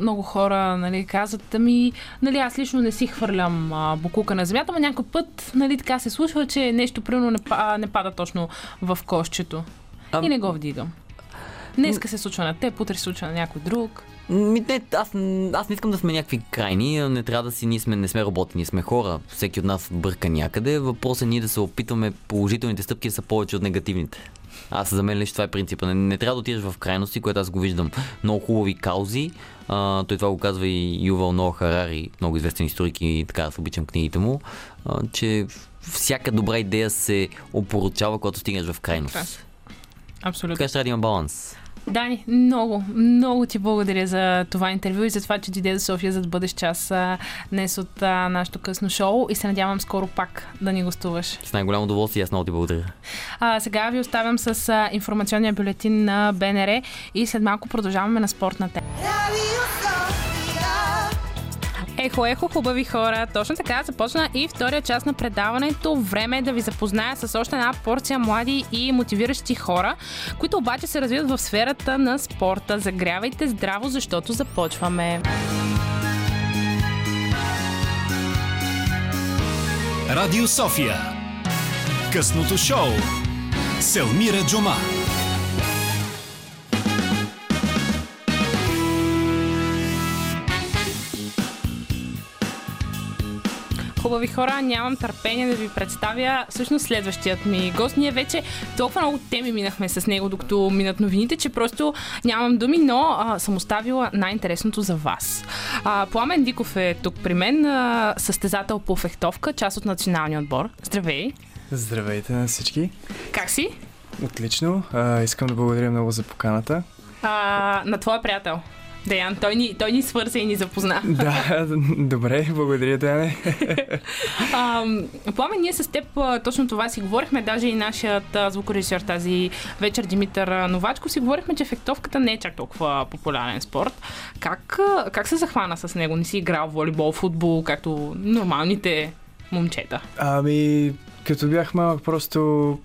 много хора, нали, казват, ами, нали, аз лично не си хвърлям букука на земята, но някой път, нали, така се случва, че нещо примерно не пада точно в кошчето и не го вдигам. Днеска се случва на теб, утре се случва на някой друг. Аз не искам да сме някакви крайни, не трябва да си, не сме роботи, ние сме хора, всеки от нас бърка някъде, въпросът е ние да се опитваме положителните стъпки да са повече от негативните. Аз за мен лично това е принципа. Не трябва да отидеш в крайности, което аз го виждам. Много хубави каузи. Той това го казва и Ювал Ноа Харари, много известен историк, и така аз обичам книгите му, че всяка добра идея се опоручава, когато стигнеш в крайност. Абсолютно. Така ще трябва да има баланс. Дани, много, много ти благодаря за това интервю и за това, че дойде до София, за да бъдеш част днес от нашото късно шоу, и се надявам скоро пак да ни гостуваш. С най-голямо удоволствие, аз много ти благодаря. Сега ви оставям с информационния бюлетин на БНР и след малко продължаваме на спортна тема. Ехо, хубави хора! Точно така започна и втория част на предаването. Време е да ви запозная с още една порция млади и мотивиращи хора, които обаче се развиват в сферата на спорта. Загрявайте здраво, защото започваме! Радио София. Късното шоу. Селмира Джума. Хубави хора, нямам търпение да ви представя всъщност следващият ми гост. Ние вече толкова много теми минахме с него, докато минат новините, че просто нямам думи, но съм оставила най-интересното за вас. Пламен Диков е тук при мен, състезател по фехтовка, част от националния отбор. Здравей! Здравейте на всички! Как си? Отлично! Искам да благодаря много за поканата. На твоя приятел. Деян, той ни свърза и ни запозна. Да, добре, благодаря, Деяне. Пламен, ние с теб точно това си говорихме, даже и нашият звукорежисьор тази вечер, Димитър Новачков, си говорихме, че фехтовката не е чак толкова популярен спорт. Как се захвана с него? Не си играл волейбол, футбол, както нормалните момчета? Ами, като бях малък, просто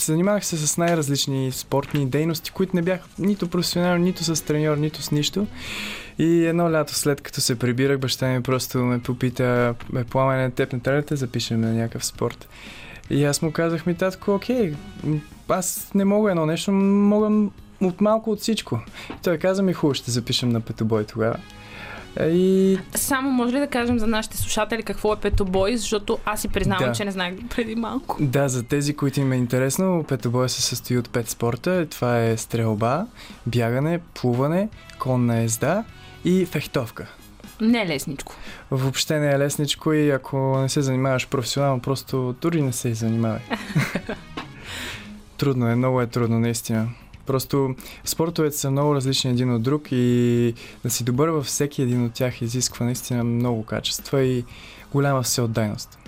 занимавах се с най-различни спортни дейности, които не бях нито професионално, нито с треньор, нито с нищо. И едно лято, след като се прибирах, баща ми просто ме попита: Пламене, теб не трябва да те запишем на някакъв спорт. И аз му казах: ми, татко, окей, аз не мога едно нещо, мога от малко от всичко. И той каза: ми, хубаво, ще запишем на петобой тогава. И... Само може ли да кажем за нашите слушатели какво е петобой, защото аз си признавам, че не знаех преди малко. Да, за тези, които им е интересно, петобой се състои от 5 спорта. Това е стрелба, бягане, плуване, конна езда и фехтовка. Не е лесничко. Въобще не е лесничко и ако не се занимаваш професионално, просто дори не се занимавай. Трудно е, много е трудно, наистина. Просто спортовете са много различни един от друг и да си добър във всеки един от тях изисква наистина много качества и голяма всеотдайност.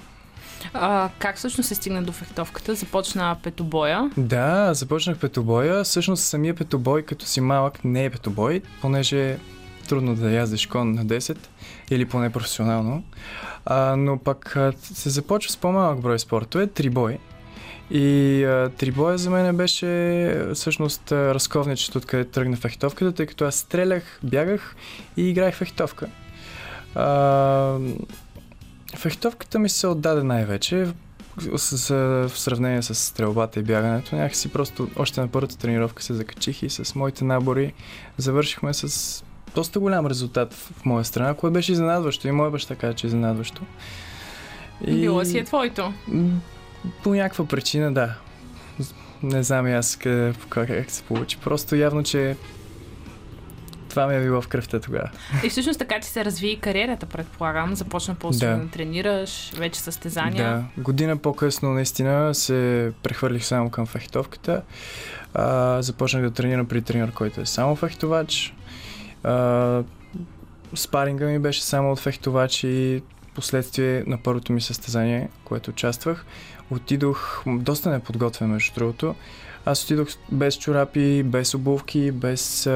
Как всъщност се стигна до фехтовката? Започна петобоя? Да, започнах петобоя. Всъщност самия петобой, като си малък, не е петобой, понеже трудно да яздиш кон на 10 или поне професионално. Но пък се започва с по-малък брой спортове, трибой. И трибоя за мен беше всъщност разковничето, откъде тръгна фехтовката, тъй като аз стрелях, бягах и играех фехтовка. Фехтовката ми се отдаде най-вече в сравнение с стрелбата и бягането. Някакси просто още на първата тренировка се закачих и с моите набори завършихме с доста голям резултат в моя страна, което беше изненадващо и моя баща каза, че е изненадващо. Било си е твоето. По някаква причина, да. Не знам и аз как се получи. Просто явно, че това ми е било в кръвта тогава. И всъщност така ти се разви кариерата, предполагам. Започна по-силно да тренираш, вече състезания. Да. Година по-късно наистина се прехвърлих само към фехтовката. Започнах да тренирам при треньор, който е само фехтовач. Спаринга ми беше само от фехтовач и последствие на първото ми състезание, което участвах, отидох доста неподготвен, между другото. Аз отидох без чорапи, без обувки, без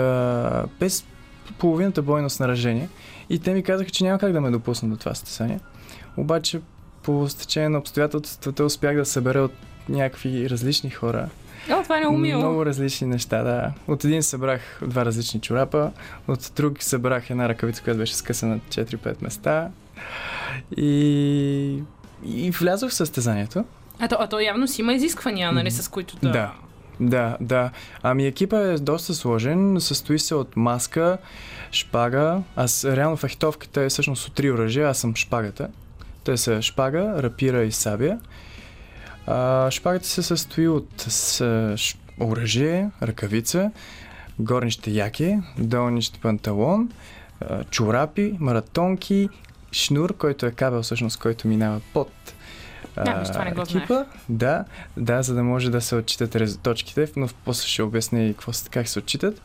половината бойно снаряжение и те ми казаха, че няма как да ме допуснат до това състезание. Обаче по стечение на обстоятелствата успях да събера от някакви различни хора. Това е много мило. Много различни неща, да. От един събрах 2 различни чорапа, от друг събрах една ръкавица, която беше скъсана 4-5 места. И влязох в състезанието. А то явно си има изисквания, нали, с които да... Да. Ами екипа е доста сложен, състои се от маска, шпага. Аз реално фехтовката е всъщност от 3 оръжия, аз съм шпагата. Те са шпага, рапира и сабя. Шпагата се състои от оръжие, ръкавица, горнище яке, долнище панталон, чорапи, маратонки, шнур, който е кабел, всъщност, който минава под екипа. Да, за да може да се отчитат точките, но после ще обясня и как се отчитат.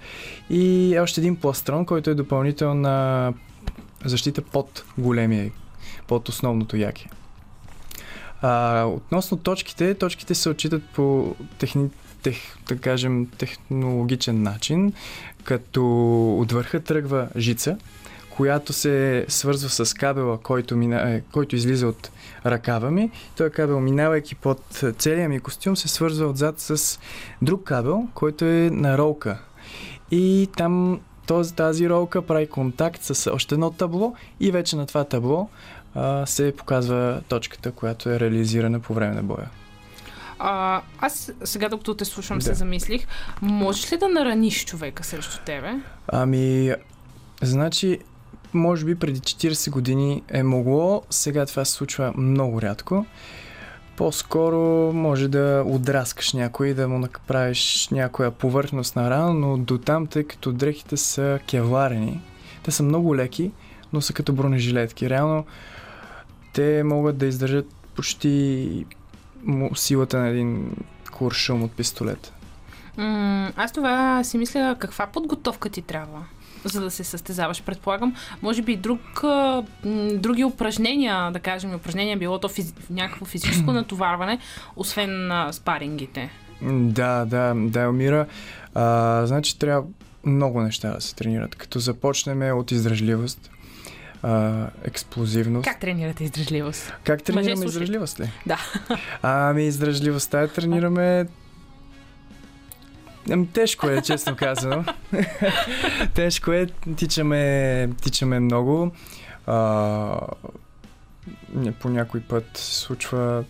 И още един пластрон, който е допълнителна защита под големия, под основното яке. Относно точките се отчитат по технологичен начин, като от върха тръгва жица, която се свързва с кабела, който излиза от ръкава ми. Той кабел, минавайки под целия ми костюм, се свързва отзад с друг кабел, който е на ролка. И там тази ролка прави контакт с още едно табло и вече на това табло се показва точката, която е реализирана по време на боя. Аз сега, докато те слушам, се замислих. Можеш ли да нараниш човека срещу тебе? Ами, значи, може би преди 40 години е могло, сега това се случва много рядко. По-скоро може да отраскаш някой, да му направиш някоя повърхностна рана, но дотам, тъй като дрехите са кевларени, те са много леки, но са като бронежилетки. Реално те могат да издържат почти силата на един куршум от пистолет. Аз това си мисля, каква подготовка ти трябва, за да се състезаваш. Предполагам, може би и други упражнения, да кажем, било то някакво физическо натоварване, освен спарингите. Да, Елмира. Значи трябва много неща да се тренират. Като започнем от издръжливост, експлозивност. Как тренирате издръжливост? Как тренираме издръжливост ли? Да. Ами издръжливостта тренираме... Тежко е, честно казано. Тежко е. Тичаме много. По някой път се случва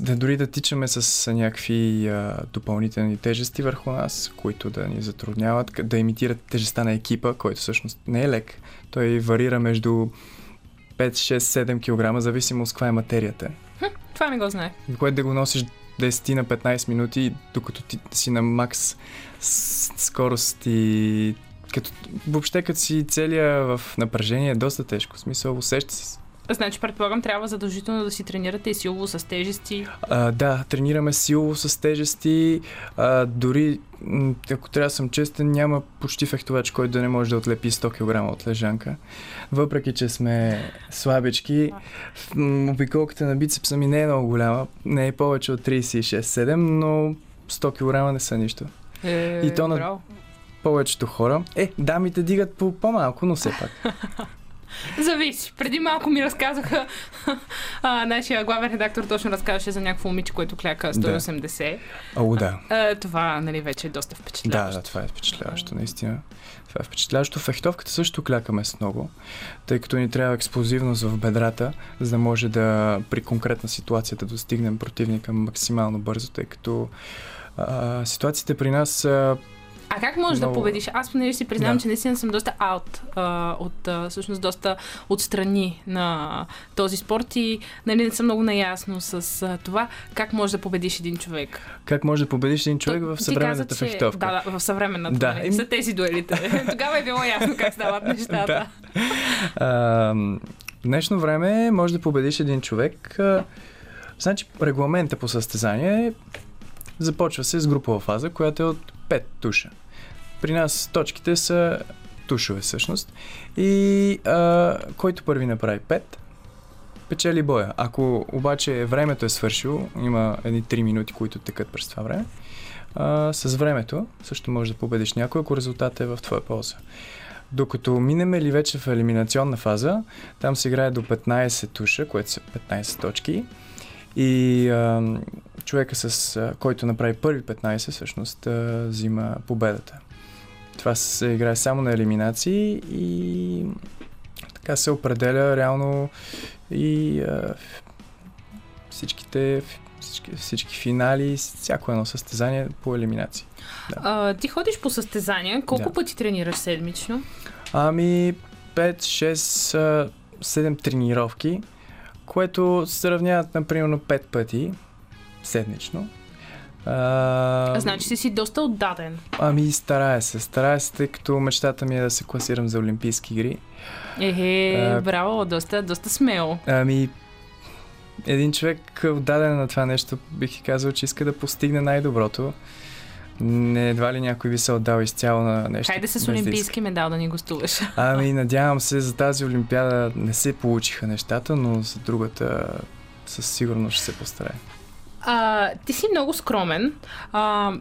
дори да тичаме с някакви допълнителни тежести върху нас, които да ни затрудняват, да имитират тежестта на екипа, който всъщност не е лек. Той варира между 5, 6, 7 кг, зависимо от каква е материята. Това не го знае. Което да го носиш 10 на 15 минути, докато ти си на макс скорост и въобще като си целия в напрежение е доста тежко. В смисъл, усеща се. Значи, предполагам, трябва задължително да си тренирате и силово с тежести. Да, тренираме силово с тежести. Дори, ако трябва да съм честен, няма почти фехтовач, който да не може да отлепи 100 кг от лежанка. Въпреки че сме слабички, обиколката на бицепса ми не е много голяма. Не е повече от 36-7, но 100 кг не са нищо. И то на повечето хора. Дамите дигат по-малко, но все пак. Зависи. Преди малко ми разказаха, нашия главен редактор точно разказваше за някакво момиче, което кляка 180. Да. Това, нали, вече е доста впечатляващо. Да, това е впечатляващо, наистина. Това е впечатляващо. В ехтовката също клякаме с много, тъй като ни трябва експлозивност в бедрата, за да може да при конкретна ситуация да достигнем противника максимално бързо, тъй като ситуациите при нас са... А как можеш да победиш? Аз понеже си признавам, че наистина съм доста всъщност доста отстрани на този спорт и нали, не съм много наясно с това. Как можеш да победиш един човек? Как можеш да победиш един човек в съвременната фехтовка? Да, в съвременната. Да. За тези дуелите. Тогава е било ясно как стават нещата. В днешно време можеш да победиш един човек. Значи регламента по състезание започва се с групова фаза, която е от 5 туша. При нас точките са тушове всъщност. И който първи направи 5, печели боя. Ако обаче времето е свършило, има едни 3 минути, които текат през това време, с времето също можеш да победиш някой, ако резултатът е в твоя полза. Докато минем ли вече в елиминационна фаза, там се играе до 15 туша, което са 15 точки. И човека, който направи първи 15, всъщност взима победата. Това се играе само на елиминации и така се определя реално и всички финали, всяко едно състезание по елиминации. Да. Ти ходиш по състезания. Колко пъти тренираш седмично? 5, 6, 7 тренировки, което се сравняват, например, 5 пъти седмично. Значи си доста отдаден. Старая се, тъй като мечтата ми е да се класирам за Олимпийски игри. Браво, доста смело. Един човек отдаден на това нещо, бих казал, че иска да постигне най-доброто. Не, едва ли някой би се отдал изцяло на нещо. Хайде с олимпийски медал да ни гостуваш. Надявам се, за тази олимпиада не се получиха нещата, но за другата със сигурност ще се постарая. Ти си много скромен,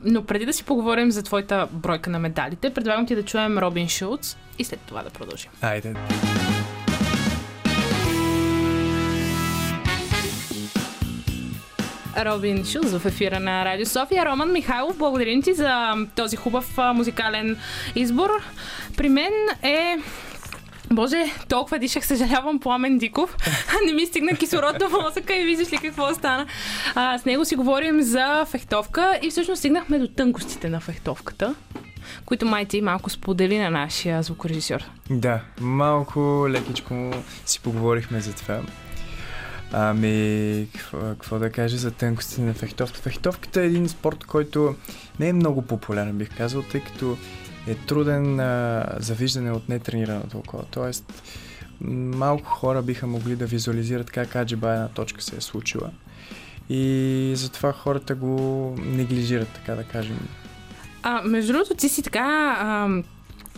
но преди да си поговорим за твоята бройка на медалите, предлагам ти да чуем Робин Шулц и след това да продължим. Хайде! Робин Шулц в ефира на Радио София. Роман Михайлов, благодарим ти за този хубав музикален избор. При мен е... Боже, толкова дишах, съжалявам, Пламен Диков. Не ми стигна кислород до мозъка и виждаш ли какво стана. С него си говорим за фехтовка и всъщност стигнахме до тънкостите на фехтовката, които май ти малко сподели на нашия звукорежисьор. Да, малко лекичко си поговорихме за това. Какво да кажа за тънкостите на фехтовката? Фехтовката е един спорт, който не е много популярен, бих казал, тъй като е труден за виждане от нетренираното око. Тоест, малко хора биха могли да визуализират как аджиба една точка се е случила. и затова хората го неглижират, така да кажем. Между другото, ти си така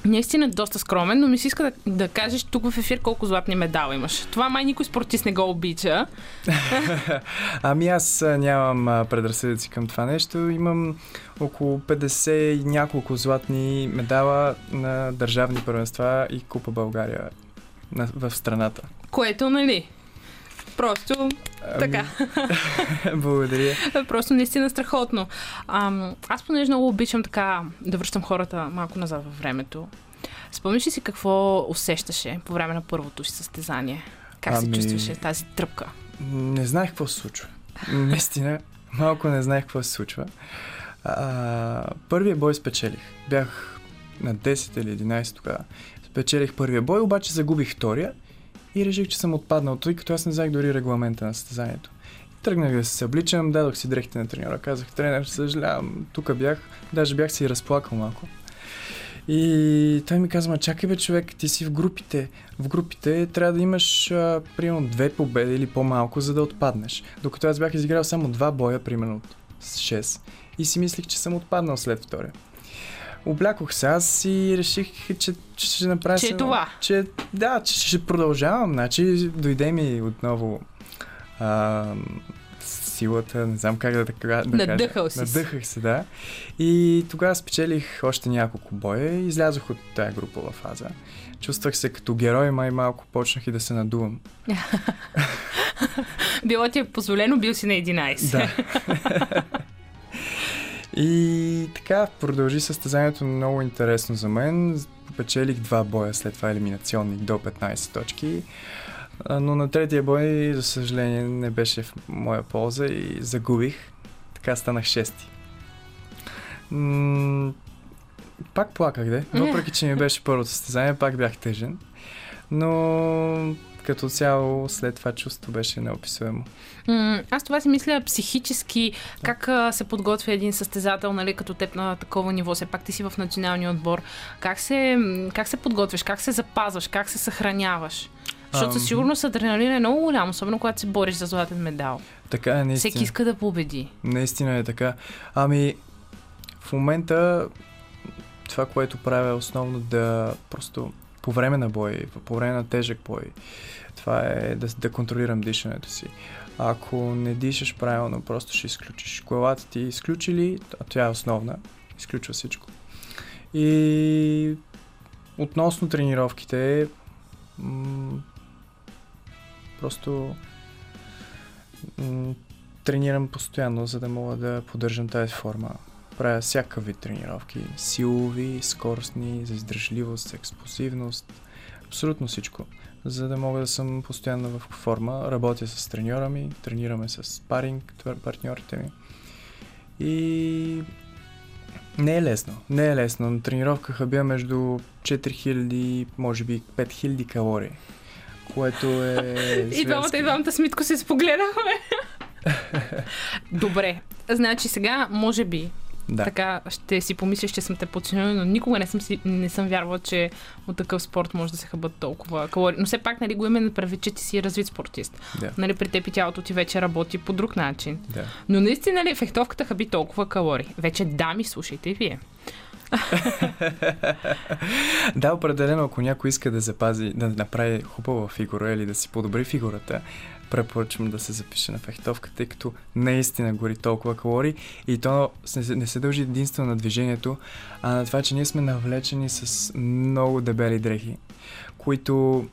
наистина доста скромен, но ми се иска да кажеш тук в ефир колко златни медала имаш. Това май никой спортист не го обича. Аз нямам предразсъдъци към това нещо. Имам около 50 и няколко златни медала на държавни първенства и Купа България в страната. Което, нали? Просто така. Благодаря. Просто наистина страхотно. Аз понеже много обичам така да връщам хората малко назад във времето. Спомниш ли си какво усещаше по време на първото си състезание? Как се чувстваше тази тръпка? Не знаех какво се случва. Наистина, малко не знаех какво се случва. Първия бой спечелих. Бях на 10 или 11 тогава. Спечелих първия бой, обаче загубих втория. И реших, че съм отпаднал, тъй като аз не знаех дори регламента на състезанието. Тръгнах да се събличам, дадох си дрехите на треньора. Казах: тренер, съжалявам, тук бях, даже бях си разплакал малко. И той ми каза: чакай бе, човек, ти си в групите. В групите трябва да имаш примерно 2 победи или по-малко, за да отпаднеш. Докато аз бях изиграл само 2 боя, примерно от 6. И си мислих, че съм отпаднал след втория. Облякох се аз и реших, че ще направя... Че е това. Че ще продължавам. Значи, дойде ми отново силата, не знам как да кажа. Надъхах се, да. И тогава спечелих още няколко боя и излязох от тая групова фаза. Чувствах се като герой, май малко почнах и да се надувам. Било ти е позволено, бил си на 11. Да. И така, продължи състезанието много интересно за мен. Печелих 2 боя след това елиминационни до 15 точки. Но на третия бой, за съжаление, не беше в моя полза и загубих. Така станах 6-ти. Пак плаках, въпреки че ми беше първото състезание, пак бях тъжен. Но като цяло след това чувство беше неописуемо. Аз това си мисля психически, как се подготвя един състезател, нали, като теб на такова ниво, все пак ти си в националния отбор. Как се подготвяш, как се запазваш, как се съхраняваш? Защото със сигурност адреналина е много голям, особено когато се бориш за златен медал. Така е, наистина. Всеки иска да победи. Наистина е така. В момента това, което правя основно, да просто... по време на бой, по време на тежък бой. Това е да контролирам дишането си. Ако не дишаш правилно, просто ще изключиш. Главата ти изключи ли, а тя е основна, изключва всичко. И относно тренировките, просто тренирам постоянно, за да мога да поддържам тази форма. Правя всякакъв вид тренировки. Силови, скоростни, за издържливост, експлозивност. Абсолютно всичко. За да мога да съм постоянно в форма. Работя с треньора ми, тренираме с спаринг партньорите ми. И не е лесно. Не е лесно. На тренировка хабя между 4000, може би 5000 калории. Което е... И двамата с Митко се спогледахме. Добре. Значи сега, може би... Да. Така ще си помислиш, че съм те подценила, но никога не съм вярвала, че от такъв спорт може да се хабат толкова калории. Но все пак, нали, го имаме прави, че ти си развит спортист. Да. Нали, при теб и тялото ти вече работи по друг начин. Да. Но наистина ли фехтовката хаби толкова калории? Вече да ми слушайте и вие. Да, определено, ако някой иска да запази, да направи хубава фигура или да си подобри фигурата, препоръчвам да се запише на фехтовка, тъй като наистина гори толкова калории и то не се дължи единствено на движението, а на това, че ние сме навлечени с много дебели дрехи, които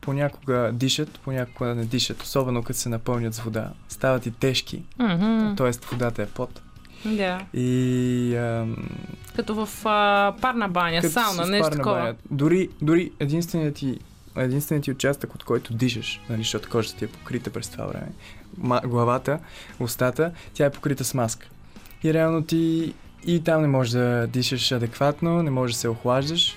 понякога дишат, понякога не дишат, особено като се напълнят с вода. Стават и тежки, т.е. водата е пот. Да. И, като в парна баня, сауна, нещо такова. Дори единственият ти участък, от който дишаш, нали, защото кожата ти е покрита през това време, главата, устата, тя е покрита с маска. И реално ти и там не можеш да дишаш адекватно, не можеш да се охлаждаш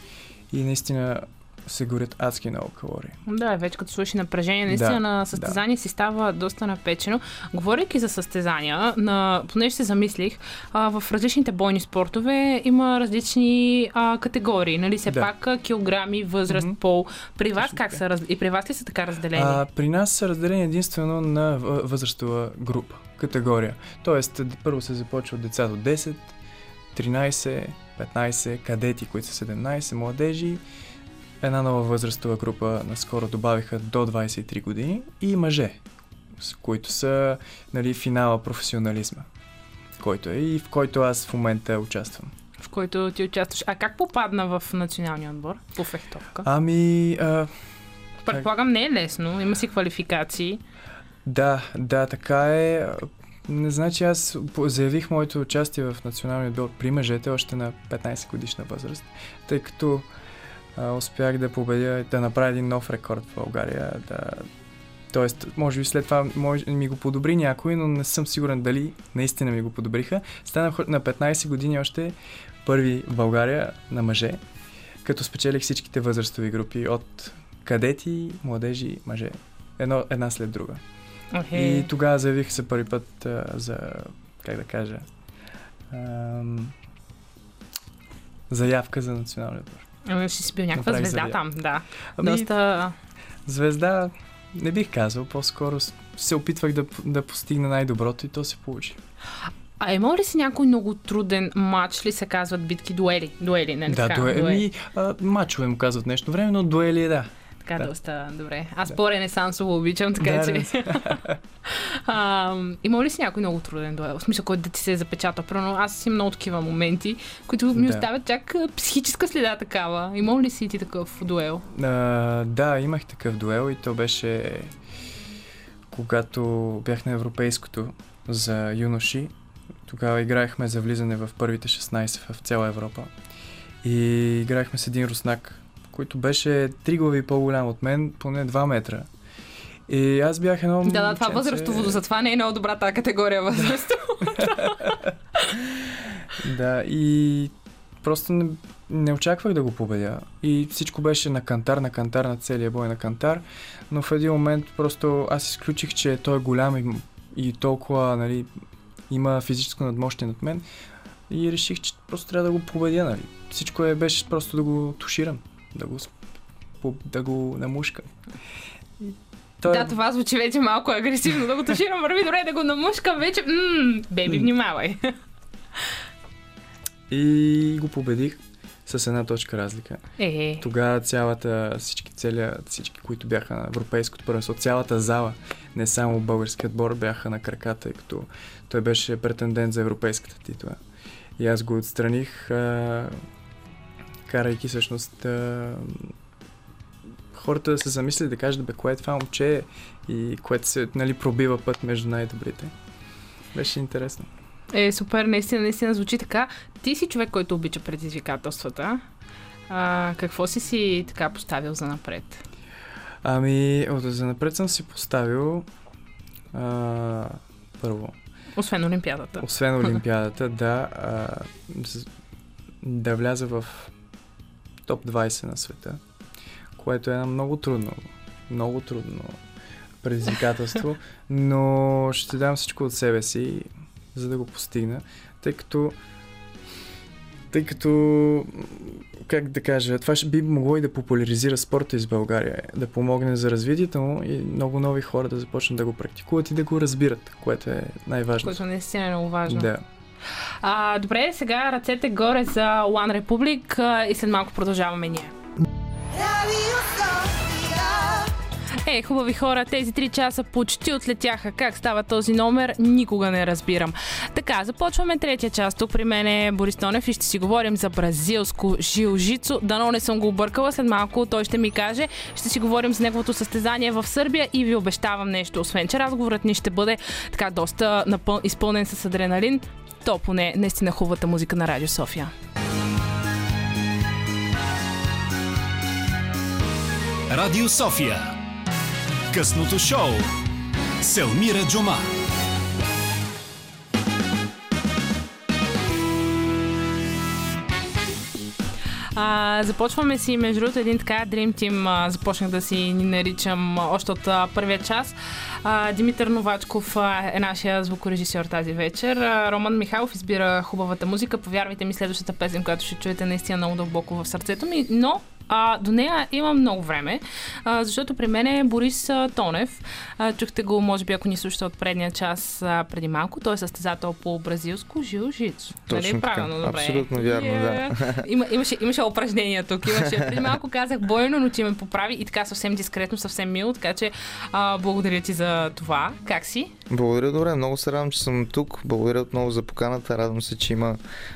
и наистина се горят адски много калории. Да, вече като слушаш напрежение, наистина на състезание си става доста напечено. Говорейки за състезания, понеже се замислих, в различните бойни спортове има различни категории, нали, все пак килограми, възраст, пол. При вас как са, и при вас ли са така разделени? При нас са разделени единствено на възрастова група. категория. Тоест, първо се започва от деца до 10, 13, 15, кадети, които са 17, младежи. Една нова възрастова група наскоро добавиха до 23 години и мъже, които са, нали, финала професионализма, който е и в който аз в момента участвам. В който ти участваш. А как попадна в националния отбор по фехтовка? Предполагам, не е лесно. Има си квалификации. Да, така е. Значи аз заявих моето участие в националния отбор при мъжете още на 15 годишна възраст, тъй като успях да победя, да направя един нов рекорд в България. Тоест, може би след това ми го подобри някой, но не съм сигурен дали наистина ми го подобриха. Станах на 15 години още първи в България на мъже, като спечелих всичките възрастови групи от кадети, младежи, мъже. Една след друга. Okay. И тогава заявих се първи път заявка за националния отбор. Ще си бил някаква направих звезда там, да. Звезда не бих казал, по-скоро се опитвах да постигна най-доброто и то се получи. А имал ли си някой много труден матч, ли се казват битки, дуели? Не, да, дуели. Мачове му казват нещо време, но дуели да. Така да. Доста добре. Аз по-ренесансово обичам, така че... Имал ли си някой много труден дуел? В смисъл, който да ти се е запечатал? Прено аз си много такива моменти, които ми оставят чак психическа следа такава. Имал ли си ти такъв дуел? Да, имах такъв дуел и то беше когато бях на европейското за юноши. Тогава играехме за влизане в първите 16 в цяла Европа. И играехме с един руснак, който беше 3 глави по-голям от мен, поне 2 метра. И аз бях едно... Да, това възрастово, затова не е много добра тази категория възрастово. Да, и просто не очаквах да го победя. И всичко беше на кантар, на целия бой на кантар, но в един момент просто аз изключих, че той е голям и толкова, нали, има физическо надмощие над мен и реших, че просто трябва да го победя, нали. Всичко беше просто да го туширам. Да го намушкам. Той... Да, това звучи вече малко агресивно. Да го туширам, върви добре, да го намушкам вече. Беби, внимавай. И го победих с 1 точка разлика. Тогава всички, които бяха на европейското първенство, цялата зала, не само българският отбор, бяха на краката, тъй като той беше претендент за европейската титла. И аз го отстраних... карайки всъщност хората да се замислят, да кажат, бе, кое е това момче и което се, нали, пробива път между най-добрите. Беше интересно. Супер, наистина звучи така. Ти си човек, който обича предизвикателствата. Какво си така поставил за напред? За напред съм си поставил първо. Освен Олимпиадата, да. Да вляза в топ 20 на света, което е много трудно предизвикателство, но ще дам всичко от себе си, за да го постигна, тъй като как да кажа, това би могло и да популяризира спорта из България, да помогне за развитието му и много нови хора да започнат да го практикуват и да го разбират, което е най-важно. Което наистина е много важно. Да. Добре, сега ръцете горе за One Republic и след малко продължаваме ние. Хубави хора, тези 3 часа почти отлетяха. Как става този номер, никога не разбирам. Така, започваме третия част. Тук при мен е Борис Тонев и ще си говорим за бразилско жилжицо. Дано не съм го объркала, след малко той ще ми каже. Ще си говорим за неговото състезание в Сърбия и ви обещавам нещо. Освен че разговорът ни ще бъде така доста изпълнен с адреналин, то поне наистина хубавата музика на Радио София. Радио София. Късното шоу. Селмира Джума. Започваме си, между другото, един така Dream Team, започнах да си ни наричам още от първия час. Димитър Новачков е нашия звукорежисьор тази вечер. Роман Михайлов избира хубавата музика. Повярвайте ми, следващата песен, която ще чуете, наистина много дълбоко в сърцето ми, но До нея имам много време, защото при мен е Борис Тонев. Чухте го, може би, ако ни слушате от предния час преди малко. Той е състезател по бразилско жиу-жицу. Точно така. Абсолютно вярно, да. Имаше упражнения тук. Преди малко казах бойно, но ти ме поправи и така съвсем дискретно, съвсем мило. Така че благодаря ти за това. Как си? Благодаря, добре. Много се радвам, че съм тук. Благодаря отново за поканата. Радвам се, че има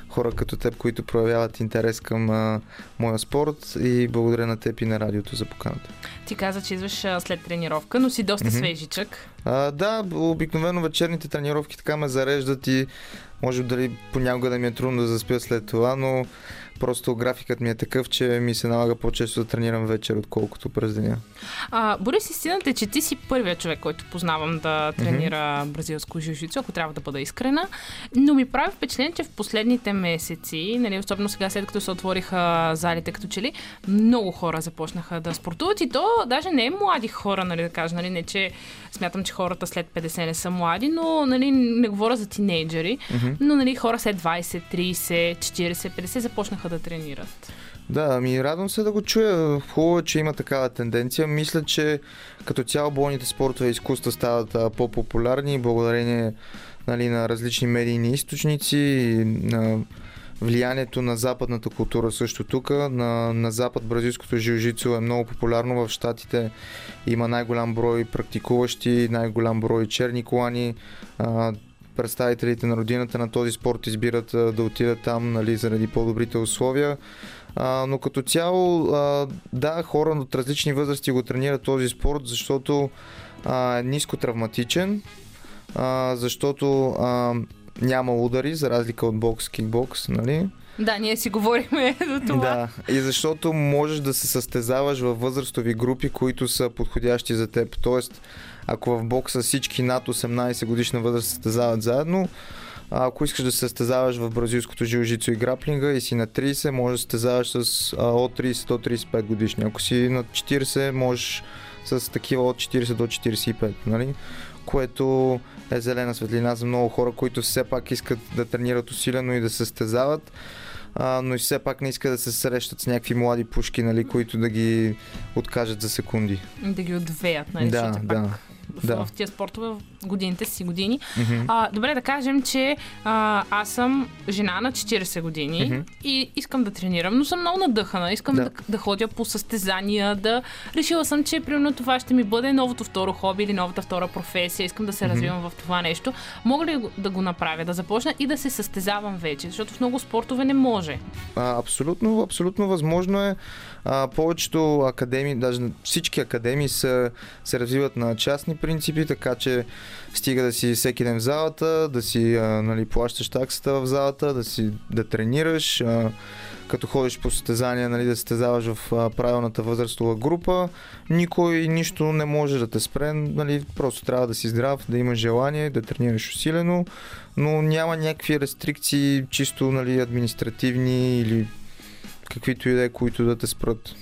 хора като теб, които проявяват интерес към моя спорт, и благодаря на теб и на радиото за поканата. Ти каза, че идваш след тренировка, но си доста свежичък. Да, обикновено вечерните тренировки така ме зареждат и може дали понякога да ми е трудно да заспя след това, но просто графикът ми е такъв, че ми се налага по-често да тренирам вечер, отколкото през деня. Борис, истината е, че ти си първият човек, който познавам да тренира бразилско жиу-жицу, ако трябва да бъда искрена, но ми прави впечатление, че в последните месеци, нали, особено сега след като се отвориха залите, като че ли, много хора започнаха да спортуват, и то даже не е млади хора, нали, да кажа, нали, не че смятам, че хората след 50 не са млади, но нали, не говоря за тинейджери, но нали, хора след 20, 30, 40, 50 започнаха да тренират. Да, ми радвам се да го чуя. Хубаво е, че има такава тенденция. Мисля, че като цяло бойните спортове и изкуства стават по-популярни благодарение, нали, на различни медийни източници и на влиянието на западната култура също тук. На запад бразилското жиу-жицу е много популярно. В щатите има най-голям брой практикуващи, най-голям брой черни колани. Представителите на родината на този спорт избират да отидат там, нали, заради по-добрите условия. Но като цяло, да, хора от различни възрасти го тренират този спорт, защото е ниско травматичен, защото няма удари, за разлика от бокс, кикбокс, нали? Да, ние си говорим за това. Да, и защото можеш да се състезаваш във възрастови групи, които са подходящи за теб. Тоест, ако в бокса всички над 18 годишна възраст се състезават заедно, ако искаш да се състезаваш в бразилското жиу-жицу и граплинга и си на 30, можеш да се състезаваш с от 30 до 35 годишни. Ако си на 40, можеш с такива от 40 до 45, нали? Което е зелена светлина за много хора, които все пак искат да тренират усилено и да се състезават, но и все пак не искат да се срещат с някакви млади пушки, нали, които да ги откажат за секунди. Да ги отвеят, нали? Да, да. Пак. В тия спортове годините си години. Добре, да кажем, че аз съм жена на 40 години и искам да тренирам, но съм много надъхана. Искам да ходя по състезания, да... Решила съм, че примерно това ще ми бъде новото второ хобби или новата втора професия. Искам да се развивам в това нещо. Мога ли да го направя, да започна и да се състезавам вече? Защото в много спортове не може. Абсолютно, абсолютно възможно е. Повечето академии, даже всички академии се развиват на частни принципи, така че стига да си всеки ден в залата, да си, нали, плащаш таксата в залата, да тренираш, като ходиш по състезания, нали, да състезаваш в правилната възрастова група. Никой нищо не може да те спре, нали, просто трябва да си здрав, да имаш желание, да тренираш усилено, но няма някакви рестрикции, чисто, нали, административни или каквито идеи, които да те спрат.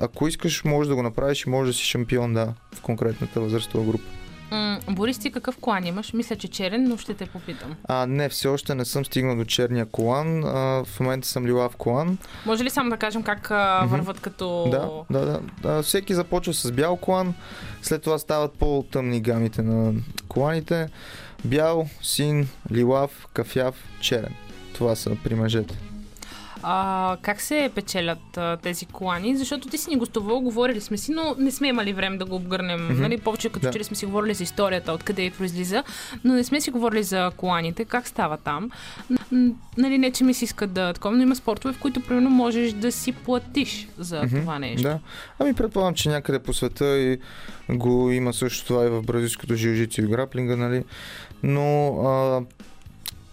Ако искаш, можеш да го направиш и можеш да си шампион, да, в конкретната възрастова група. Борис, ти какъв колан имаш? Мисля, че черен, но ще те попитам. Не, все още не съм стигнал до черния колан. В момента съм лилав колан. Може ли само да кажем как върват като... Да. Всеки започва с бял колан, след това стават по-тъмни гамите на коланите. Бял, син, лилав, кафяв, черен. Това са при мъжете. Как се печелят тези колани? Защото ти си ни гостувал, говорили сме си, но не сме имали време да го обгърнем. Нали? Повече като че ли сме си говорили за историята, откъде и произлиза, но не сме си говорили за коланите, как става там. Нали, не че ми си искат да такова, но има спортове, в които примерно можеш да си платиш за това нещо. Да. Предполагам, че някъде по света и го има също това и в бразилското жиу-жицу и граплинга, нали? Но...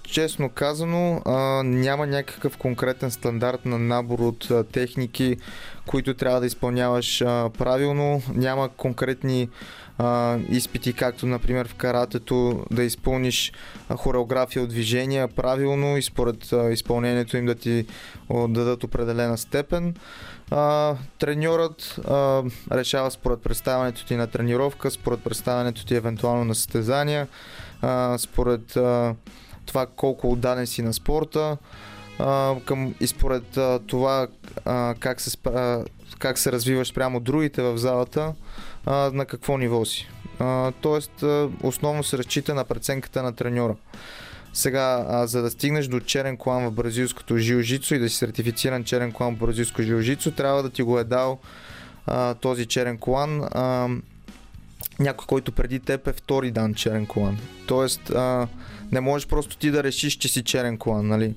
честно казано, няма някакъв конкретен стандарт на набор от техники, които трябва да изпълняваш правилно. Няма конкретни изпити, както например в каратето, да изпълниш хореография от движения правилно и според изпълнението им да ти дадат определена степен. Треньорът решава според представянето ти на тренировка, според представянето ти евентуално на състезания, според това колко отдаден си на спорта, и според това как се развиваш прямо другите в залата, на какво ниво си. Тоест, основно се разчита на преценката на треньора. Сега, за да стигнеш до черен колан в бразилското джиу-джицу и да си сертифициран черен колан в бразилско джиу-джицу, трябва да ти го е дал този черен колан някой, който преди теб е втори дан черен колан. Тоест, не можеш просто ти да решиш, че си черен колан, нали?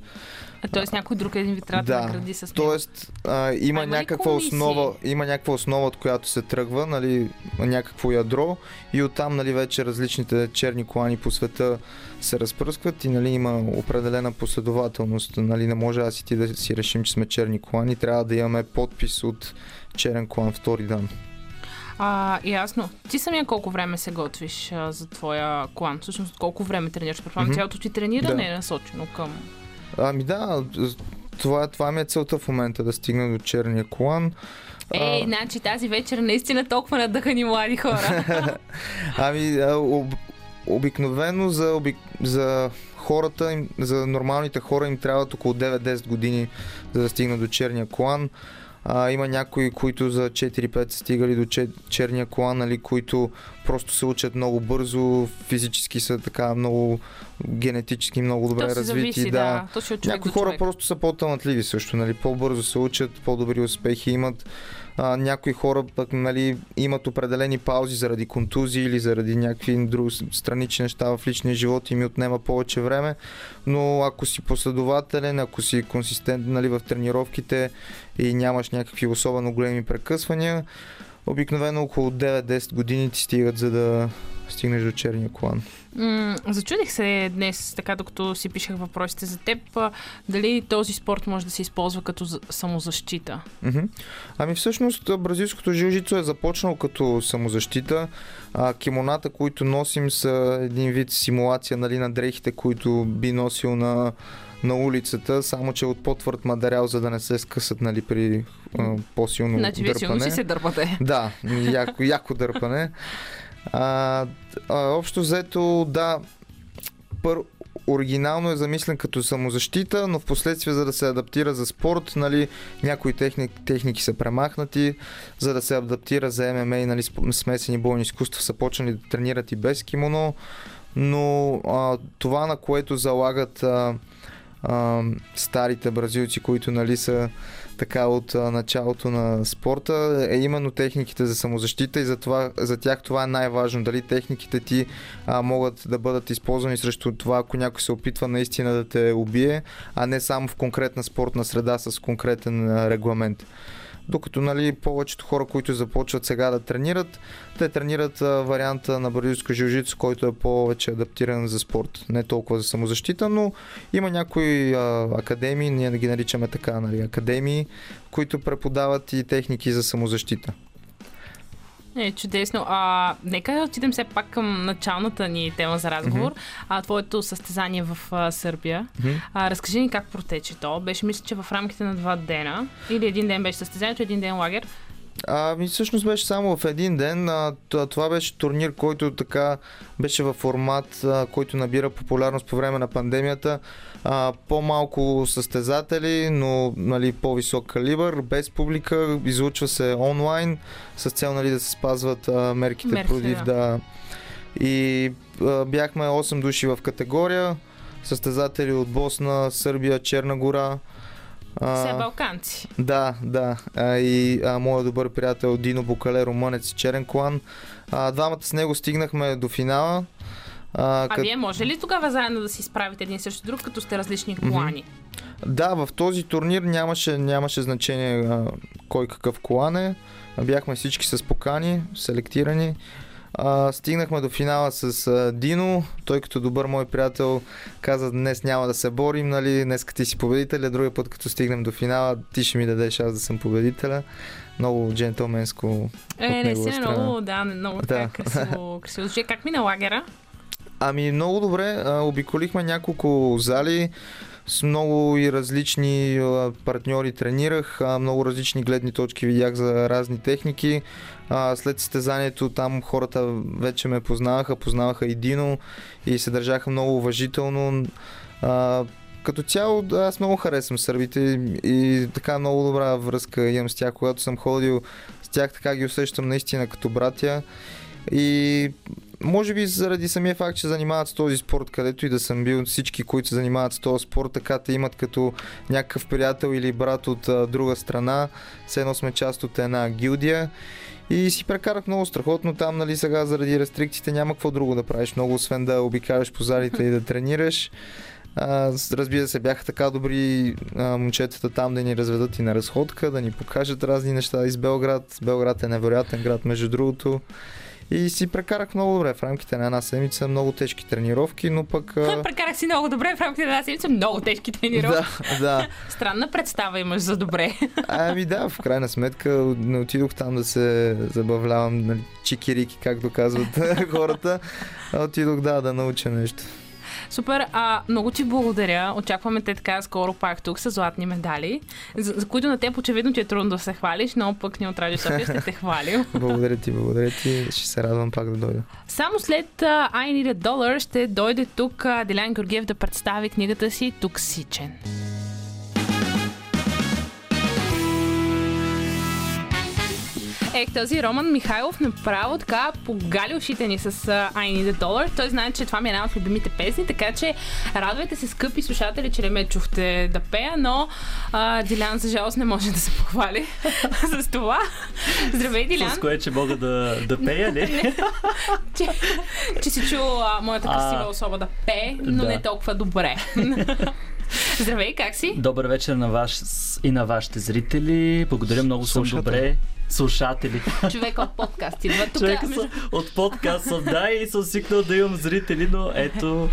Тоест някой друг един ви трябва да награди с него. Тоест, има някаква основа, от която се тръгва, нали, някакво ядро, и оттам, нали, вече различните черни колани по света се разпръскват и, нали, има определена последователност. Нали, не може аз и ти да си решим, че сме черни колани, трябва да имаме подпис от черен колан втори дан. Ясно. Ти самия колко време се готвиш за твоя колан? Всъщност колко време тренираш? Предполагам, цялото ти трениране е насочено към... Ами да, това ми е целта в момента, да стигна до черния колан. Значи тази вечер наистина толкова надъхани млади хора. Ами обикновено за хората, за нормалните хора им трябват около 9-10 години, за да стигна до черния колан. Има някои, които за 4-5 са стигали до черния колан, нали, които просто се учат много бързо, физически са така много, генетически много добре развити. Да. Някои хора просто са по-талантливи също, нали, по-бързо се учат, по-добри успехи имат. Някои хора пък, нали, имат определени паузи заради контузии или заради някакви други странични неща в личния живот и ми отнема повече време, но ако си последователен, ако си консистент, нали, в тренировките и нямаш някакви особено големи прекъсвания, обикновено около 9-10 години ти стигат, за да стигнеш до черния колан. Зачудих се днес, така докато си пишех въпросите за теб, дали този спорт може да се използва като самозащита? Ами всъщност бразилското джиу-джицу е започнало като самозащита. Кимоната, които носим, са един вид симулация, нали, на дрехите, които би носил на улицата, само че от по-твърд материал, за да не се скъсат, нали, при по-силно дърпане. Значи вие силно си се дърпате. Да, яко дърпане. Общо взето, да, оригинално е замислен като самозащита, но в последствие, за да се адаптира за спорт, нали, някои техники са премахнати, за да се адаптира за ММА, нали, смесени бойни изкуства са почнали да тренират и без кимоно, но това, на което залагат старите бразилци, които, нали, са така от началото на спорта, е именно техниките за самозащита и за тях това е най-важно. Дали техниките ти могат да бъдат използвани срещу това, ако някой се опитва наистина да те убие, а не само в конкретна спортна среда с конкретен регламент. Докато, нали, повечето хора, които започват сега да тренират, те тренират варианта на бразилско джиу-джицу, който е повече адаптиран за спорт, не толкова за самозащита, но има някои академии, ние да ги наричаме така, нали, академии, които преподават и техники за самозащита. Чудесно. Нека отидем все пак към началната ни тема за разговор. Твоето състезание в Сърбия. Разкажи ни как протече то. Беше, мисля, че в рамките на 2 дена. Или един ден беше състезанието, един ден лагер. Всъщност беше само в един ден. Това беше турнир, който така беше във формат, който набира популярност по време на пандемията. По-малко състезатели, но, нали, по-висок калибър, без публика, излучва се онлайн с цел, нали, да се спазват мерките против. Да. И бяхме 8 души в категория, състезатели от Босна, Сърбия, Черна гора. Все балканци. Да. Моят добър приятел Дино Букале, румънец и черен колан. Двамата с него стигнахме до финала. Вие може ли тогава заедно да си справите един също друг, като сте различни колани? Да, в този турнир нямаше значение кой какъв колан е. Бяхме всички с покани, селектирани. Стигнахме до финала с Дино. Той, като добър мой приятел, каза: днес няма да се борим, нали, днес ти си победителя, другия път като стигнем до финала, ти ще ми дадеш аз да съм победителя. Много джентълменско от негова страна. Много така красиво. Как мина лагера? Много добре. Обиколихме няколко зали. С много и различни партньори тренирах, много различни гледни точки видях за разни техники. След състезанието там хората вече ме познаваха и Дино и се държаха много уважително. като цяло аз много харесвам сърбите и така много добра връзка имам с тях. Когато съм ходил с тях, така ги усещам наистина като братя. И може би заради самия факт, че занимават с този спорт, където и да съм бил, всички, които се занимават с този спорт, така те имат като някакъв приятел или брат от друга страна. Все едно сме част от една гилдия. И си прекарах много страхотно там, нали, сега заради рестрикциите няма какво друго да правиш много, освен да обикаляш по залите и да тренираш. Разбира се, бяха така добри момчетата там да ни разведат и на разходка, да ни покажат разни неща из Белград. Белград е невероятен град, между другото. И си прекарах много добре в рамките на една седмица, много тежки тренировки, но пък... Прекарах си много добре в рамките на една седмица, много тежки тренировки. Да, да. Странна представа имаш за добре. Ами да, в крайна сметка не отидох там да се забавлявам, нали, чикирики, както казват хората. Отидох да науча нещо. Супер, много ти благодаря. Очакваме те така скоро пак тук с златни медали, за които на теб очевидно ти е трудно да се хвалиш, но пък ние от Радио София ще те хвалим. Благодаря ти. Ще се радвам пак да дойда. Само след I Need a Dollar ще дойде тук Делян Георгиев да представи книгата си Токсичен. Този Роман Михайлов направо така погали ушите ни с I Need a Dollar. Той знае, че това ми е една от любимите песни, така че радвайте се, скъпи слушатели, че не ме чухте да пея, но Дилян за жалост не може да се похвали с това. Здравей, Дилян! С кое, че мога да пея, не? че си чул моята красива особа да пее, но не толкова добре. Здравей, как си? Добър вечер на вас и на вашите зрители. Благодаря, много съм добре. Слушатели. Човек от подкаст идва тук. От подкаст съм, да, и съм свикнал да имам зрители, но ето...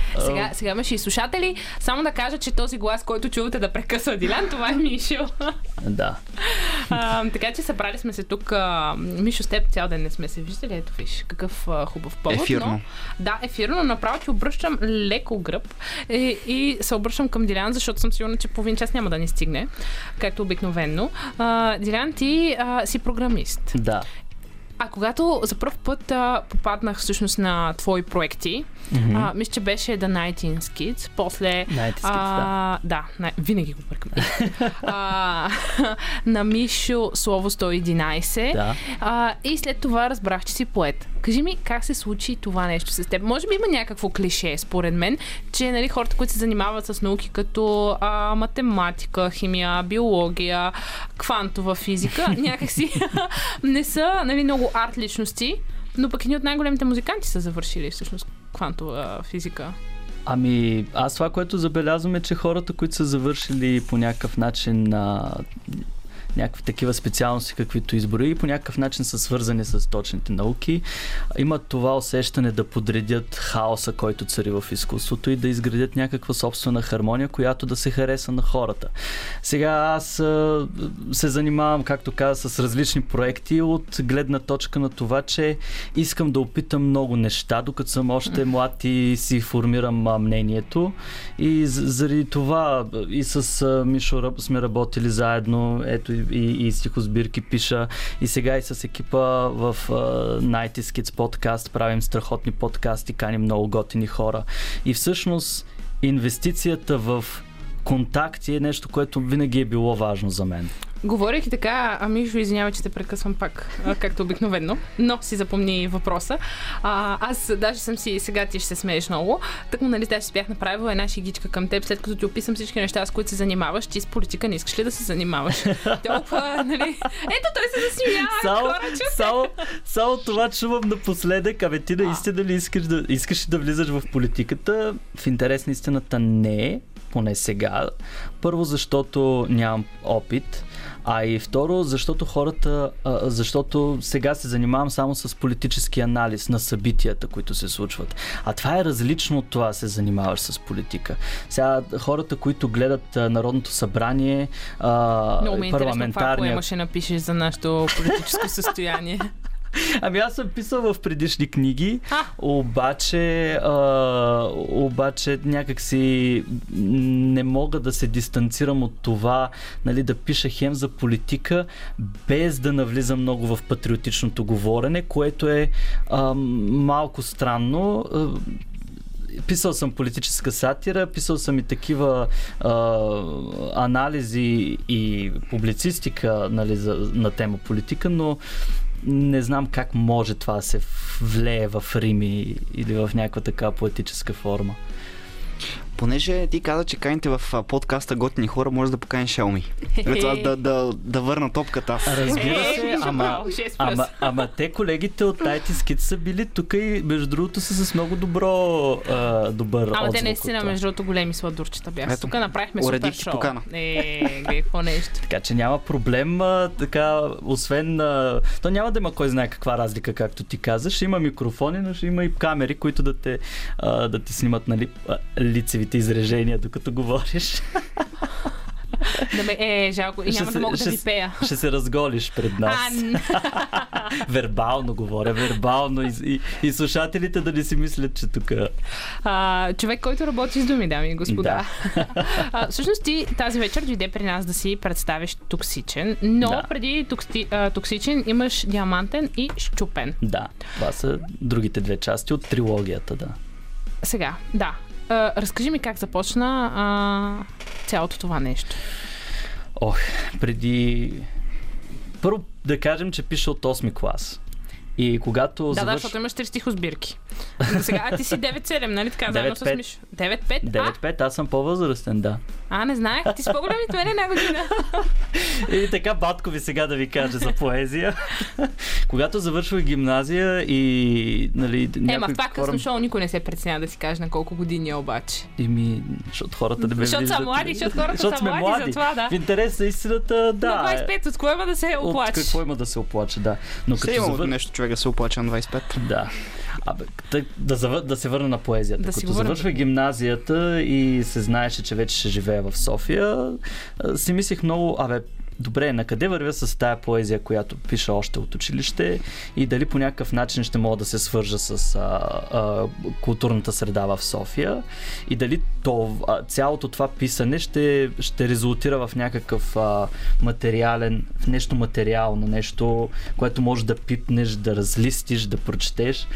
Сега имаш и слушатели. Само да кажа, че този глас, който чувате да прекъсва Дилян, това е Мишо. Да. Така че събрали сме се тук. Мишо, с теб цял ден не сме се виждали. Ето виж, какъв хубав повод. Ефирно. Но, да, ефирно. Направо ти обръщам леко гръб и се обръщам към Дилян, защото съм сигурна, че половин час няма да ни стигне, както обикновенно. Дилян, ти си програмист. Да. А когато за първ път попаднах всъщност на твои проекти, мисля, че беше The Night Sketches, после... Night Sketches, винаги го бъркам. На Мишо Слово 111 и след това разбрах, че си поет. Кажи ми, как се случи това нещо с теб? Може би има някакво клише, според мен, че, нали, хората, които се занимават с науки като математика, химия, биология, квантова физика, някакси не са, нали, много арт личности, но пък едни от най-големите музиканти са завършили всъщност квантова физика. Ами, аз това, което забелязвам, е, че хората, които са завършили по някакъв начин на... някакви такива специалности, каквито избори, и по някакъв начин са свързани с точните науки, имат това усещане да подредят хаоса, който цари в изкуството, и да изградят някаква собствена хармония, която да се хареса на хората. Сега аз се занимавам, както каза, с различни проекти от гледна точка на това, че искам да опитам много неща, докато съм още млад и си формирам мнението, и заради това и с Мишо сме работили заедно, ето и стихосбирки пиша, и сега и с екипа в Night Sketches подкаст правим страхотни подкасти, каним много готини хора. И всъщност инвестицията в контакти е нещо, което винаги е било важно за мен. Говорейки така, Мишо, извинявай, че те прекъсвам пак, както обикновено, но си запомни въпроса. Аз даже съм си, сега ти ще се смееш много, тъкмо, нали, аз си бях направила една шигичка към теб, след като ти описам всички неща, с които се занимаваш, ти с политика не искаш ли да се занимаваш? Толкова, нали... Ето, той се засмия, хора, че... Само това чувам напоследък, ти наистина ли искаш да влизаш в политиката? В интерес на истината не, поне сега. Първо, защото нямам опит, а и второ, защото сега се занимавам само с политически анализ на събитията, които се случват. А това е различно от това, се занимаваш с политика. Сега хората, които гледат Народното събрание, парламентарния... Много интересно това, поема ще напишеш за нашето политическо състояние. Ами аз съм писал в предишни книги, обаче някакси не мога да се дистанцирам от това, нали, да пиша хем за политика, без да навлизам много в патриотичното говорене, което е малко странно. Писал съм политическа сатира, писал съм и такива анализи и публицистика, нали, на тема политика, но не знам как може това да се влее в рими или в някаква така поетическа форма. Понеже ти каза, че каните в подкаста готини хора, може да поканиш Елми. Да върна топката аз. Разбира се, ама те колегите от Night Sketches са били тук и между другото са с много добър отзвук. Ама те наистина, между другото, големи сладурчета бяха. Тук направихме супер шоу. Покана. Какво нещо. Така че няма проблем, така, освен... То няма да има кой знае каква разлика, както ти казаш. Има микрофони, но ще има и камери, които да те снимат на лицеви изрежения, докато говориш. Жалко, и няма да мога да ви пея. Ще се разголиш пред нас. Вербално говоря, вербално. И слушателите да не си мислят, че тук... човек, който работи с думи, дами и господа. Да. Всъщност ти тази вечер дойде при нас да си представиш Токсичен, но да. Преди Токсичен имаш Диамантен и Щупен. Да, това са другите две части от трилогията, да. Сега, да. Разкажи ми как започна цялото това нещо. Първо да кажем, че пиша от 8-ми клас. И когато да, защото имаш 3 стихосбирки. Сега, ти си 9-7, нали така? 9-5. 9-5, аз съм по-възрастен, да. Не знаех, ти си по-голям от мен една година. И така, батко ви сега да ви кажа за поезия. Когато завършвах гимназия и... Нали, ма в това късно шоу никой не се преценя да си каже на колко години е обаче. Защото хората не ме виждат. Защото хората са млади, затова, да. В интерес на истината, да. На 25, от кое има да се оплаче? От какво има да се оплаче, да. Но като да се оплача на 25. Да. Да се върна на поезията. Като завършва гимназията и се знаеше, че вече ще живея в София, си мислих много, добре, на къде вървя с тая поезия, която пиша още от училище и дали по някакъв начин ще мога да се свържа с културната среда в София и дали цялото това писане ще резултира в някакъв материален, в нещо материално, нещо, което можеш да пипнеш, да разлистиш, да прочетеш.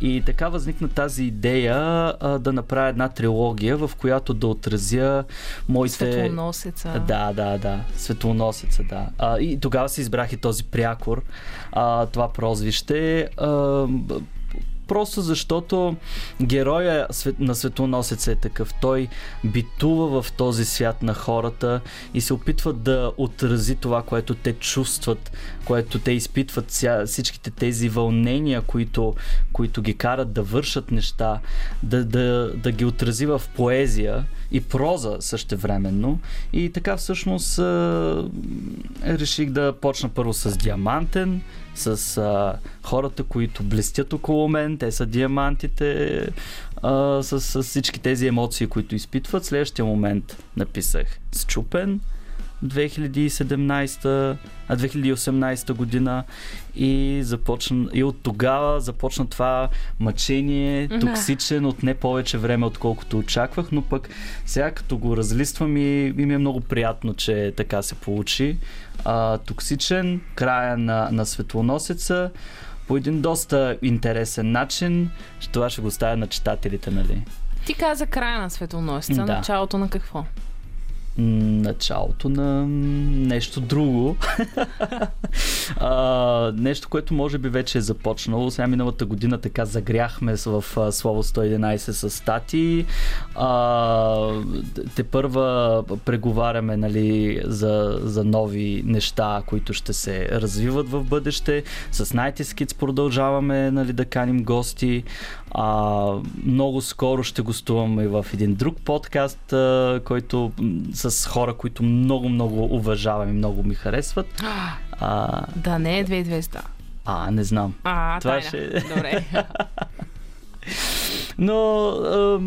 И така възникна тази идея да направя една трилогия, в която да отразя моите... Светлоносеца. Да. Светлоносеца, да. И тогава си избрах и този прякор, това прозвище. Просто защото героя на Светлоносеца е такъв. Той битува в този свят на хората и се опитва да отрази това, което те чувстват, което те изпитват, всичките тези вълнения, които ги карат да вършат неща, да ги отрази в поезия и проза същевременно. И така всъщност реших да почна първо с Диамантен, с хората, които блестят около мен, те са диамантите, с всички тези емоции, които изпитват. Следващия момент написах Счупен, 2018 година и от тогава започна това мъчение, Токсичен от не повече време, отколкото очаквах, но пък сега като го разлиствам и ми е много приятно, че така се получи. Токсичен, края на Светлоносеца, по един доста интересен начин, това ще го оставя на читателите, нали? Ти каза края на Светлоносеца, да. Началото на какво? Началото на нещо друго. Нещо, което може би вече е започнало. Сега миналата година така загряхме в Слово 111 с статии. Тепърва преговаряме, нали, за нови неща, които ще се развиват в бъдеще. С Night Sketches продължаваме, нали, да каним гости. Много скоро ще гостувам и в един друг подкаст, който с хора, които много уважавам и много ми харесват. Да не е 2200. Не знам. Това тайна. Добре. Но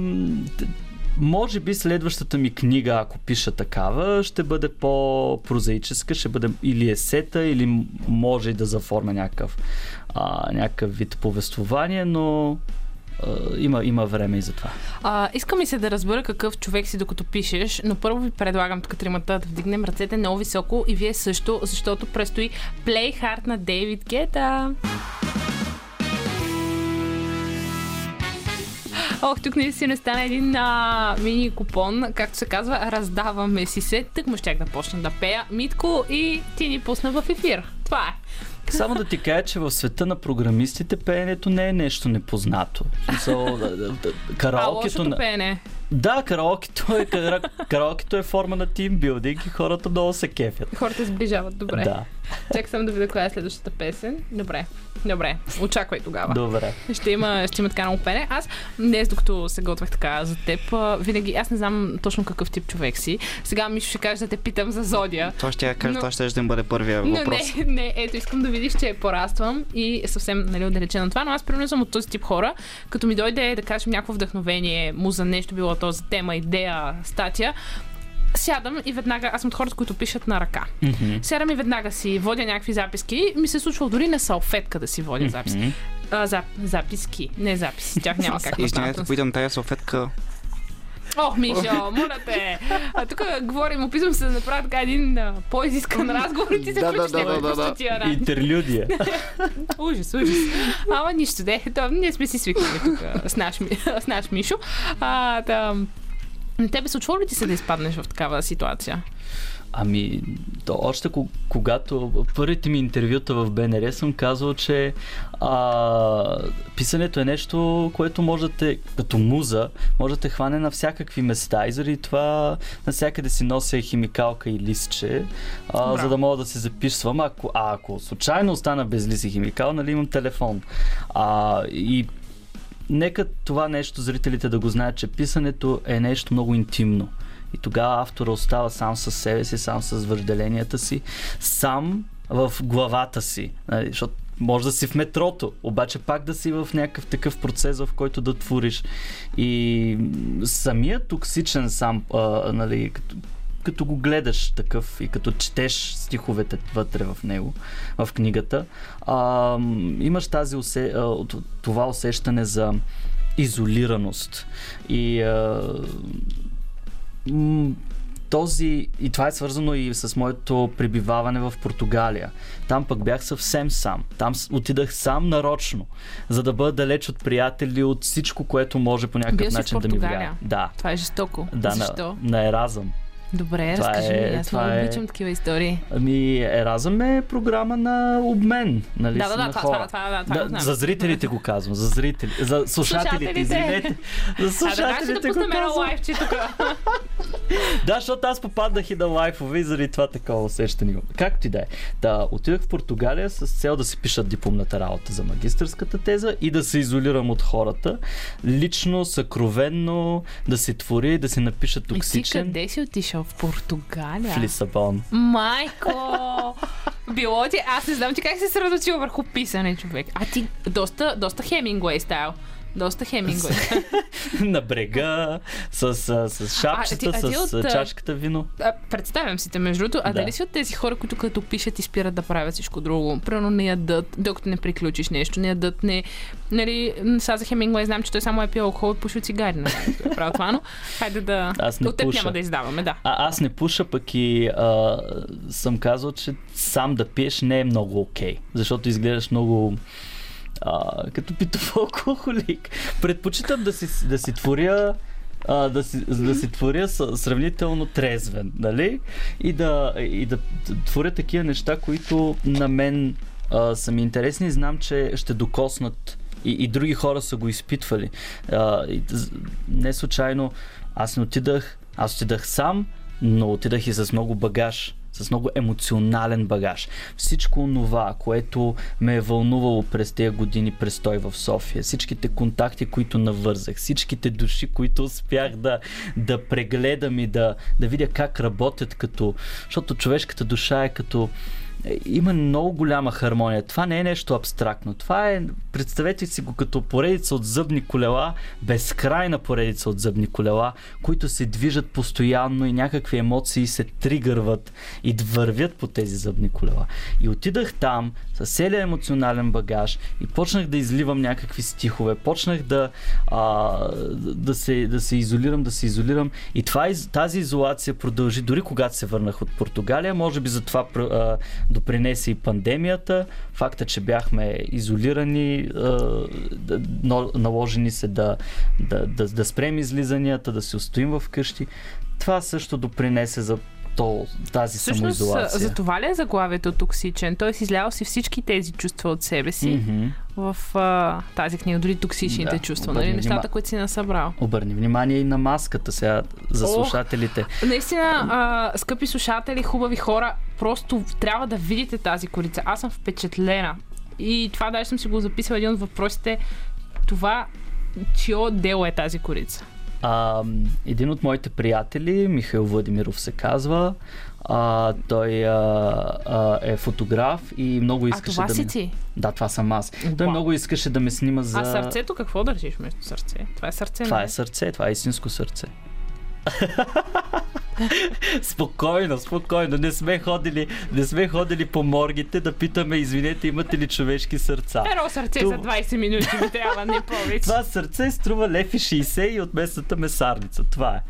може би следващата ми книга, ако пиша такава, ще бъде по-прозаическа, ще бъде или есета, или може и да заформя някакъв вид повествование, но има време и за това. Иска ми се да разбера какъв човек си, докато пишеш, но първо ви предлагам тук тримата да вдигнем ръцете много високо и вие също, защото предстои Play Hard на Дейвид Гета. Ох, тук наистина стана един мини купон, както се казва, раздаваме си се. Тъкмо щях да почна да пея, Митко, и ти ни пусна в ефир. Това е. Само да ти кажа, че в света на програмистите пеенето не е нещо непознато. Караокето на... пеене. Да, караокето е форма на тимбилдинг и хората долу се кефят. Хората сближават, добре. Да. Чакай само да видя коя е следващата песен. Добре, очаквай тогава. Добре. Ще има така много пене. Аз днес, докато се готвях така за теб, винаги, аз не знам точно какъв тип човек си. Сега Мишо ще каже да те питам за зодия. Това ще я кажа, това ще да им бъде първия въпрос. Не, ето искам да видиш, че пораствам и съвсем, нали, отдалечена от това, но аз примерно съм от този тип хора. Като ми дойде, да кажем, някакво вдъхновение, муза, нещо било то за тема, идея, статия, сядам и веднага, аз съм от хората, които пишат на ръка. Mm-hmm. Сядам и веднага си водя някакви записки. Ми се е случвало дори на салфетка да си водя записки. Mm-hmm. Записки, не записи. Тях няма как да изпитам. Извинете, поидам тая салфетка. Ох, Мишо, моля те! Тук говорим, опитвам се да направя така един по-изискан разговор и ти се включиш някакъв тия ран. Интерлюдия. Ужас. Ама нищо, ние сме си свикнали тук с наш Мишо. На тебе случва ли ти се да изпаднеш в такава ситуация? Ами, още когато първите ми интервюта в БНР съм казвал, че писането е нещо, което може да те, като муза, може да те хване на всякакви места и заради това навсякъде си нося химикалка и листче, за да мога да се записвам. Ако случайно остана без лист и химикал, нали имам телефон. И нека това нещо зрителите да го знаят, че писането е нещо много интимно. И тогава автора остава сам със себе си, сам с въжделенията си, сам в главата си. Защото може да си в метрото, обаче пак да си в някакъв такъв процес, в който да твориш. И самия токсичен сам, нали, като го гледаш такъв и като четеш стиховете вътре в него, в книгата, имаш тази това усещане за изолираност. И и това е свързано и с моето пребиваване в Португалия. Там пък бях съвсем сам. Там отидах сам нарочно, за да бъда далеч от приятели, от всичко, което може по някакъв начин да ми влияе. Да. Това е жестоко. Да, защо? На Еразъм. Добре, това разкажи ми, аз много обичам такива истории. Ами, Еразъм е програма на обмен, нали? Да, за зрителите го казвам, за слушателите, извинете. За слушателите го казвам. Да, защото аз попаднах и на лайфове и заради това такова усещане. Както и да е. Да, отидох в Португалия с цел да си пиша дипломната работа за магистърската теза и да се изолирам от хората. Лично, съкровенно, да се твори, да се напиша токсичен. И ти къде си отишъл? В Португалия? В Лисабон. Майко! Било ти, аз не знам ти как се съсредоточил върху писане, човек. А ти доста Хемингуей стайл. Доста Хемингуей. На брега, с шапчета, с чашката вино. Представям си те, между другото. А дали си от тези хора, които като пишат и спират да правят всичко друго? Примерно не ядат, докато не приключиш нещо. Не ядат, не... Нали, сега за Хемингуей знам, че той само е пил алкохол и пушил цигари. Право това, но хайде да... От теб няма да издаваме, да. Аз не пуша, пък и съм казал, че сам да пиеш не е много окей. Защото изглеждаш много... като питов алкохолик. Предпочитам да си творя сравнително трезвен, нали? И да творя такива неща, които на мен са ми интересни и знам, че ще докоснат и други хора са го изпитвали. Не случайно аз не отидах, аз отидах сам, но отидах и с много багаж. С много емоционален багаж. Всичко това, което ме е вълнувало през тези години престой в София, всичките контакти, които навързах, всичките души, които успях да прегледам и да видя как работят като... Защото човешката душа е като... Има много голяма хармония. Това не е нещо абстрактно. Това е, представете си го като поредица от зъбни колела, безкрайна поредица от зъбни колела, които се движат постоянно и някакви емоции се тригърват и вървят по тези зъбни колела. И отидах там със целия емоционален багаж и почнах да изливам някакви стихове, почнах да се изолирам. И тази изолация продължи дори когато се върнах от Португалия. Може би за това допринесе и пандемията, факта, че бяхме изолирани, наложени се да спрем излизанията, да се устоим вкъщи. Това също допринесе за тази самоизолация. Всъщност, за това ли е заглавието Токсичен? Той си излял си всички тези чувства от себе си в тази книга, дори токсичните чувства, нали? Нещата, които си насъбрал. Обърни внимание и на маската сега за слушателите. Наистина, скъпи слушатели, хубави хора, просто трябва да видите тази корица. Аз съм впечатлена. И това даже съм си го записал един от въпросите. Това, чио дело е тази корица? Един от моите приятели, Михаил Владимиров се казва, той е фотограф и много искаше да ме... А това си ти? Да, това съм аз. Той много искаше да ме снима за... А сърцето какво държиш между сърце? Това е сърце, това не? Това е сърце, това е истинско сърце. Спокойно. Не сме ходили по моргите да питаме, извинете, имате ли човешки сърца. Перо сърце за 20 минути ми трябва, не повече. Това сърце струва 1,60 лв. и от местната месарница. Това е.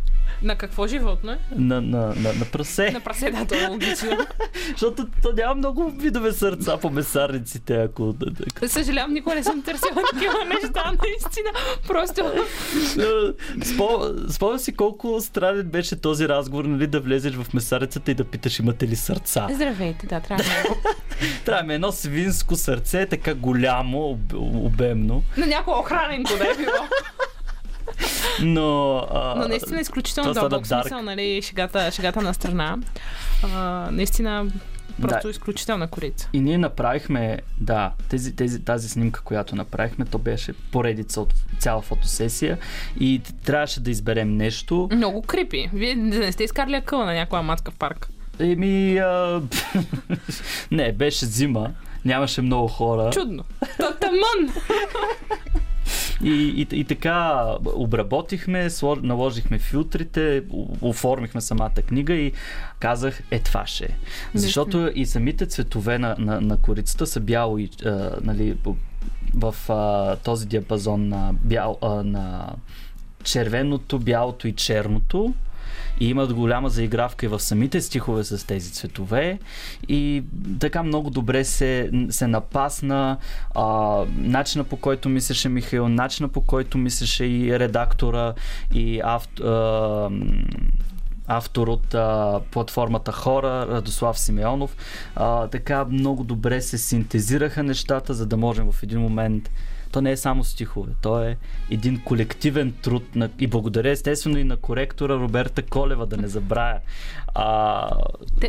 На какво животно е? На прасе. На прасе, да, това е логично. Защото то няма много видове сърца по месарниците, ако... Съжалявам, никога не съм търсила такива неща, наистина. Просто... Спомням си колко странен беше този разговор, нали, да влезеш в месарницата и да питаш имате ли сърца. Здравейте, да, трябва едно свинско сърце, така голямо, обемно. На някой охраненко да е било. Но наистина изключително дълбок смисъл, нали, шегата на страна. Наистина просто изключителна корица. И ние направихме, тази снимка, която направихме, то беше поредица от цяла фотосесия и трябваше да изберем нещо. Много крипи. Вие не сте изкарали акъла на някоя мацка в парк? Не, беше зима. Нямаше много хора. Чудно. Тамън! И така обработихме, наложихме филтрите, оформихме самата книга и казах, това ще е. Защото и самите цветове на корицата са бяло и, нали, в този диапазон на червеното, бялото и черното. И имат голяма заигравка и в самите стихове с тези цветове. И така много добре се напасна начина, по който мислеше Михаил, начина, по който мислеше и редактора, и автор от платформата Хора, Радослав Симеонов. Така много добре се синтезираха нещата, за да можем в един момент... То не е само стихове, то е един колективен труд и благодаря естествено и на коректора Роберта Колева, да не забравя.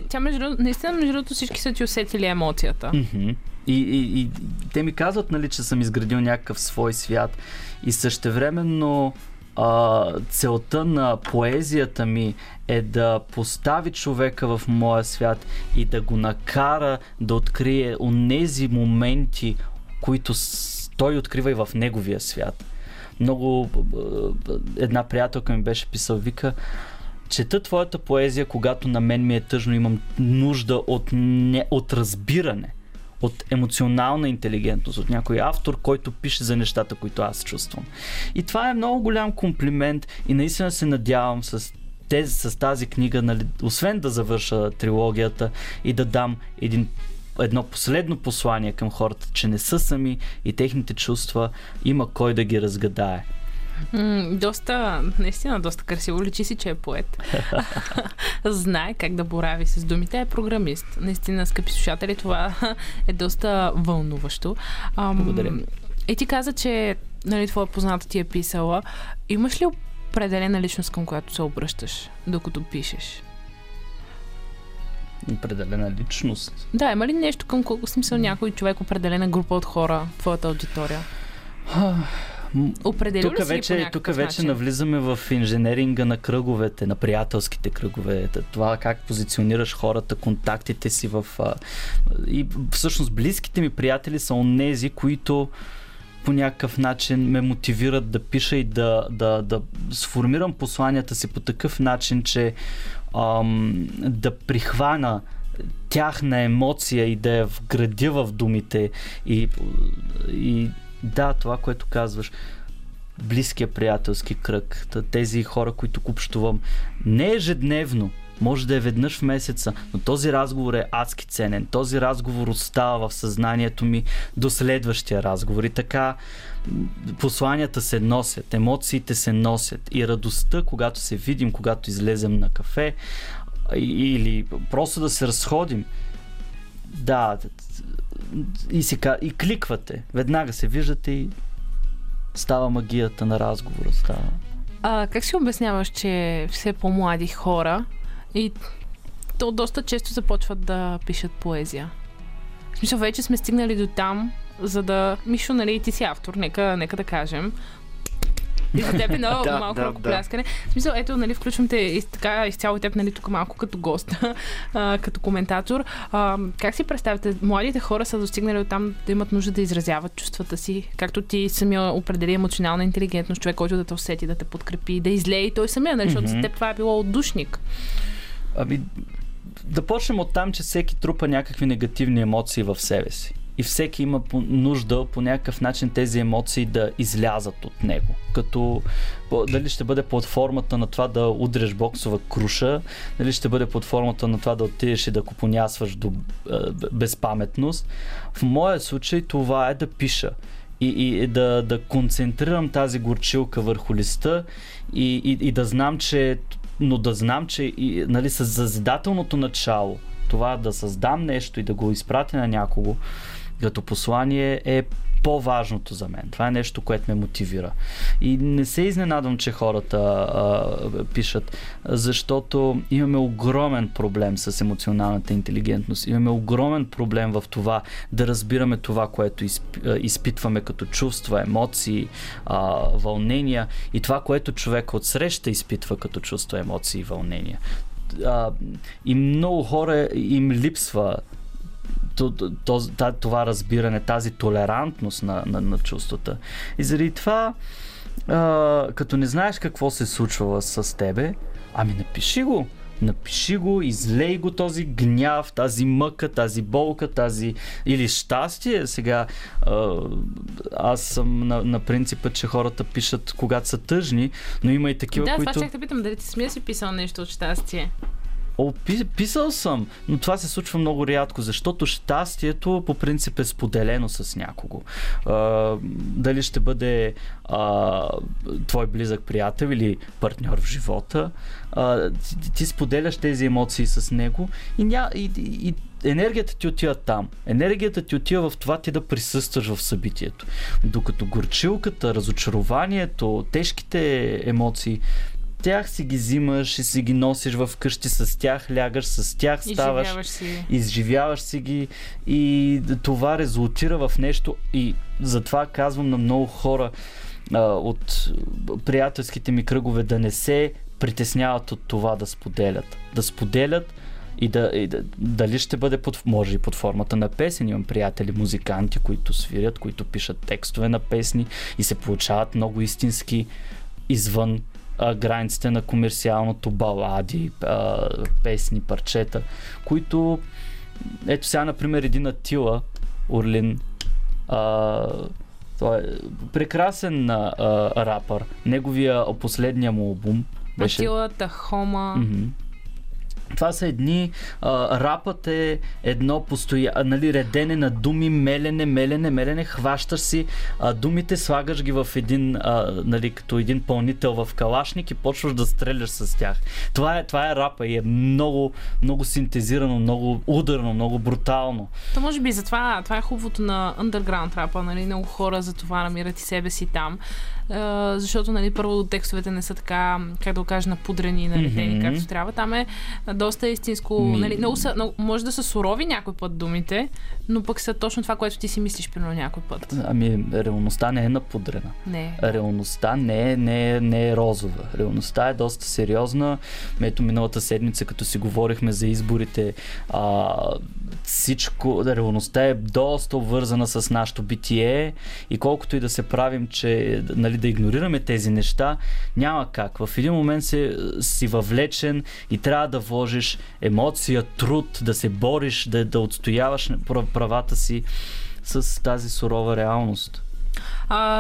Тя между другото всички са ти усетили емоцията. И те ми казват, нали, че съм изградил някакъв свой свят и същевременно целта на поезията ми е да постави човека в моя свят и да го накара да открие онези моменти, които той открива и в неговия свят. Много една приятелка ми беше писала, вика, чета твоята поезия, когато на мен ми е тъжно, имам нужда от разбиране, от емоционална интелигентност, от някой автор, който пише за нещата, които аз чувствам. И това е много голям комплимент и наистина се надявам с тази книга, нали, освен да завърша трилогията и да дам едно последно послание към хората, че не са сами и техните чувства има кой да ги разгадае. Доста красиво. Личи си, че е поет. Знае как да борави с думите. Е програмист. Наистина, скъпи слушатели, това е доста вълнуващо. Благодаря. Ти каза, че, нали, твоя позната ти е писала. Имаш ли определена личност, към която се обръщаш, докато пишеш? Определена личност. Да, има ли нещо към колко смисъл някой човек, определена група от хора, твоята аудитория? Определил ли си по някакъв начин? Навлизаме в инженеринга на кръговете, на приятелските кръгове. Това как позиционираш хората, контактите си в... И всъщност близките ми приятели са онези, които по някакъв начин ме мотивират да пиша и да сформирам посланията си по такъв начин, че да прихвана тяхна емоция и да я вградя в думите и да, това, което казваш, близкия приятелски кръг, тези хора, които общувам не ежедневно, може да е веднъж в месеца, но този разговор е адски ценен. Този разговор остава в съзнанието ми до следващия разговор. И така посланията се носят, емоциите се носят и радостта, когато се видим, когато излезем на кафе или просто да се разходим. Да, и кликвате. Веднага се виждате и става магията на разговора. Как си обясняваш, че все по-млади хора и то доста често започват да пишат поезия? В смисъл, вече сме стигнали до там, за да... Мишо, нали, ти си автор, нека да кажем. И за теб е много малко ръкопляскане. В смисъл, ето, нали, включвам те изцяло теб, нали, тук малко като гост, като коментатор. Как си представите, младите хора са достигнали от там да имат нужда да изразяват чувствата си, както ти самия определи емоционална интелигентност, човек, който да те усети, да те подкрепи, да излее и той самия, нали, защото за теб това е било отдушник. Ами, да почнем от там, че всеки трупа някакви негативни емоции в себе си. И всеки има нужда по някакъв начин тези емоции да излязат от него. Като дали ще бъде под формата на това да удреш боксова круша, дали ще бъде под формата на това да отидеш и да купонясваш до безпаметност. В моя случай това е да пиша и да концентрирам тази горчилка върху листа и да знам, че, но да знам, че и, нали, със съзидателното начало, това да създам нещо и да го изпратя на някого като послание е по-важното за мен. Това е нещо, което ме мотивира. И не се изненадвам, че хората пишат, защото имаме огромен проблем с емоционалната интелигентност. Имаме огромен проблем в това да разбираме това, което изпитваме като чувства, емоции, вълнения и това, което човек отсреща изпитва като чувства, емоции и вълнения. И много хора им липсва това разбиране, тази толерантност на чувствата. И заради това, като не знаеш какво се случва с тебе, ами напиши го, излей го този гняв, тази мъка, тази болка, тази или щастие. Сега аз съм на принципа, че хората пишат когато са тъжни, но има и такива, които... Да, това ще питам, дали ти смея си писал нещо от щастие? Писал съм, но това се случва много рядко, защото щастието по принцип е споделено с някого. Дали ще бъде твой близък приятел или партньор в живота, ти споделяш тези емоции с него и енергията ти отива там. Енергията ти отива в това ти да присъстваш в събитието. Докато горчилката, разочарованието, тежките емоции, тях си ги взимаш и си ги носиш в къщи, с тях лягаш, с тях ставаш, изживяваш си ги и това резултира в нещо. И затова казвам на много хора от приятелските ми кръгове да не се притесняват от това да споделят. Да споделят и дали ще бъде може и под формата на песен. Имам приятели музиканти, които свирят, които пишат текстове на песни и се получават много истински извън границите на комерциалното, балади, песни, парчета, които... Ето сега, например, един Атила Орлин, той е прекрасен рапър. Неговия последния му албум беше... Атила, Тахома... Това са едни... рапът е едно постоянно, нали, редене на думи, мелене, хващаш си думите, слагаш ги в един, нали, като един пълнител в калашник и почваш да стреляш с тях. Това е рапа и е много, много синтезирано, много ударно, много брутално. То може би затова, това е хубавото на underground рапа, нали, много хора за това намират и себе си там. Защото, нали, първо текстовете не са така, как да го кажа, напудрени и наредени, както трябва. Там е доста истинско, нали, много може да са сурови някой път думите, но пък са точно това, което ти си мислиш примерно някой път. Ами, реалността не е напудрена. Не. Реалността не е розова. Реалността е доста сериозна. Ето миналата седмица, като си говорихме за изборите, всичко, реалността е доста обвързана с нашето битие и колкото и да се правим, че, нали, да игнорираме тези неща, няма как. В един момент си въвлечен и трябва да вложиш емоция, труд, да се бориш, да отстояваш правата си с тази сурова реалност.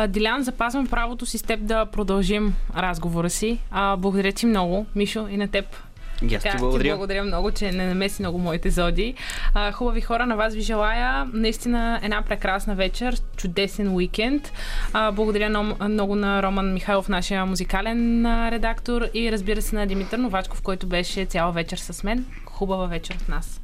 Дилян, запазвам правото си с теб да продължим разговора си. Благодаря ти много, Мишо, и на теб. Ти благодаря. Благодаря много, че не намеси много моите зоди. Хубави хора, на вас ви желая наистина една прекрасна вечер, чудесен уикенд. Благодаря много на Роман Михайлов, нашия музикален редактор, и разбира се на Димитър Новачков, който беше цяла вечер с мен. Хубава вечер от нас.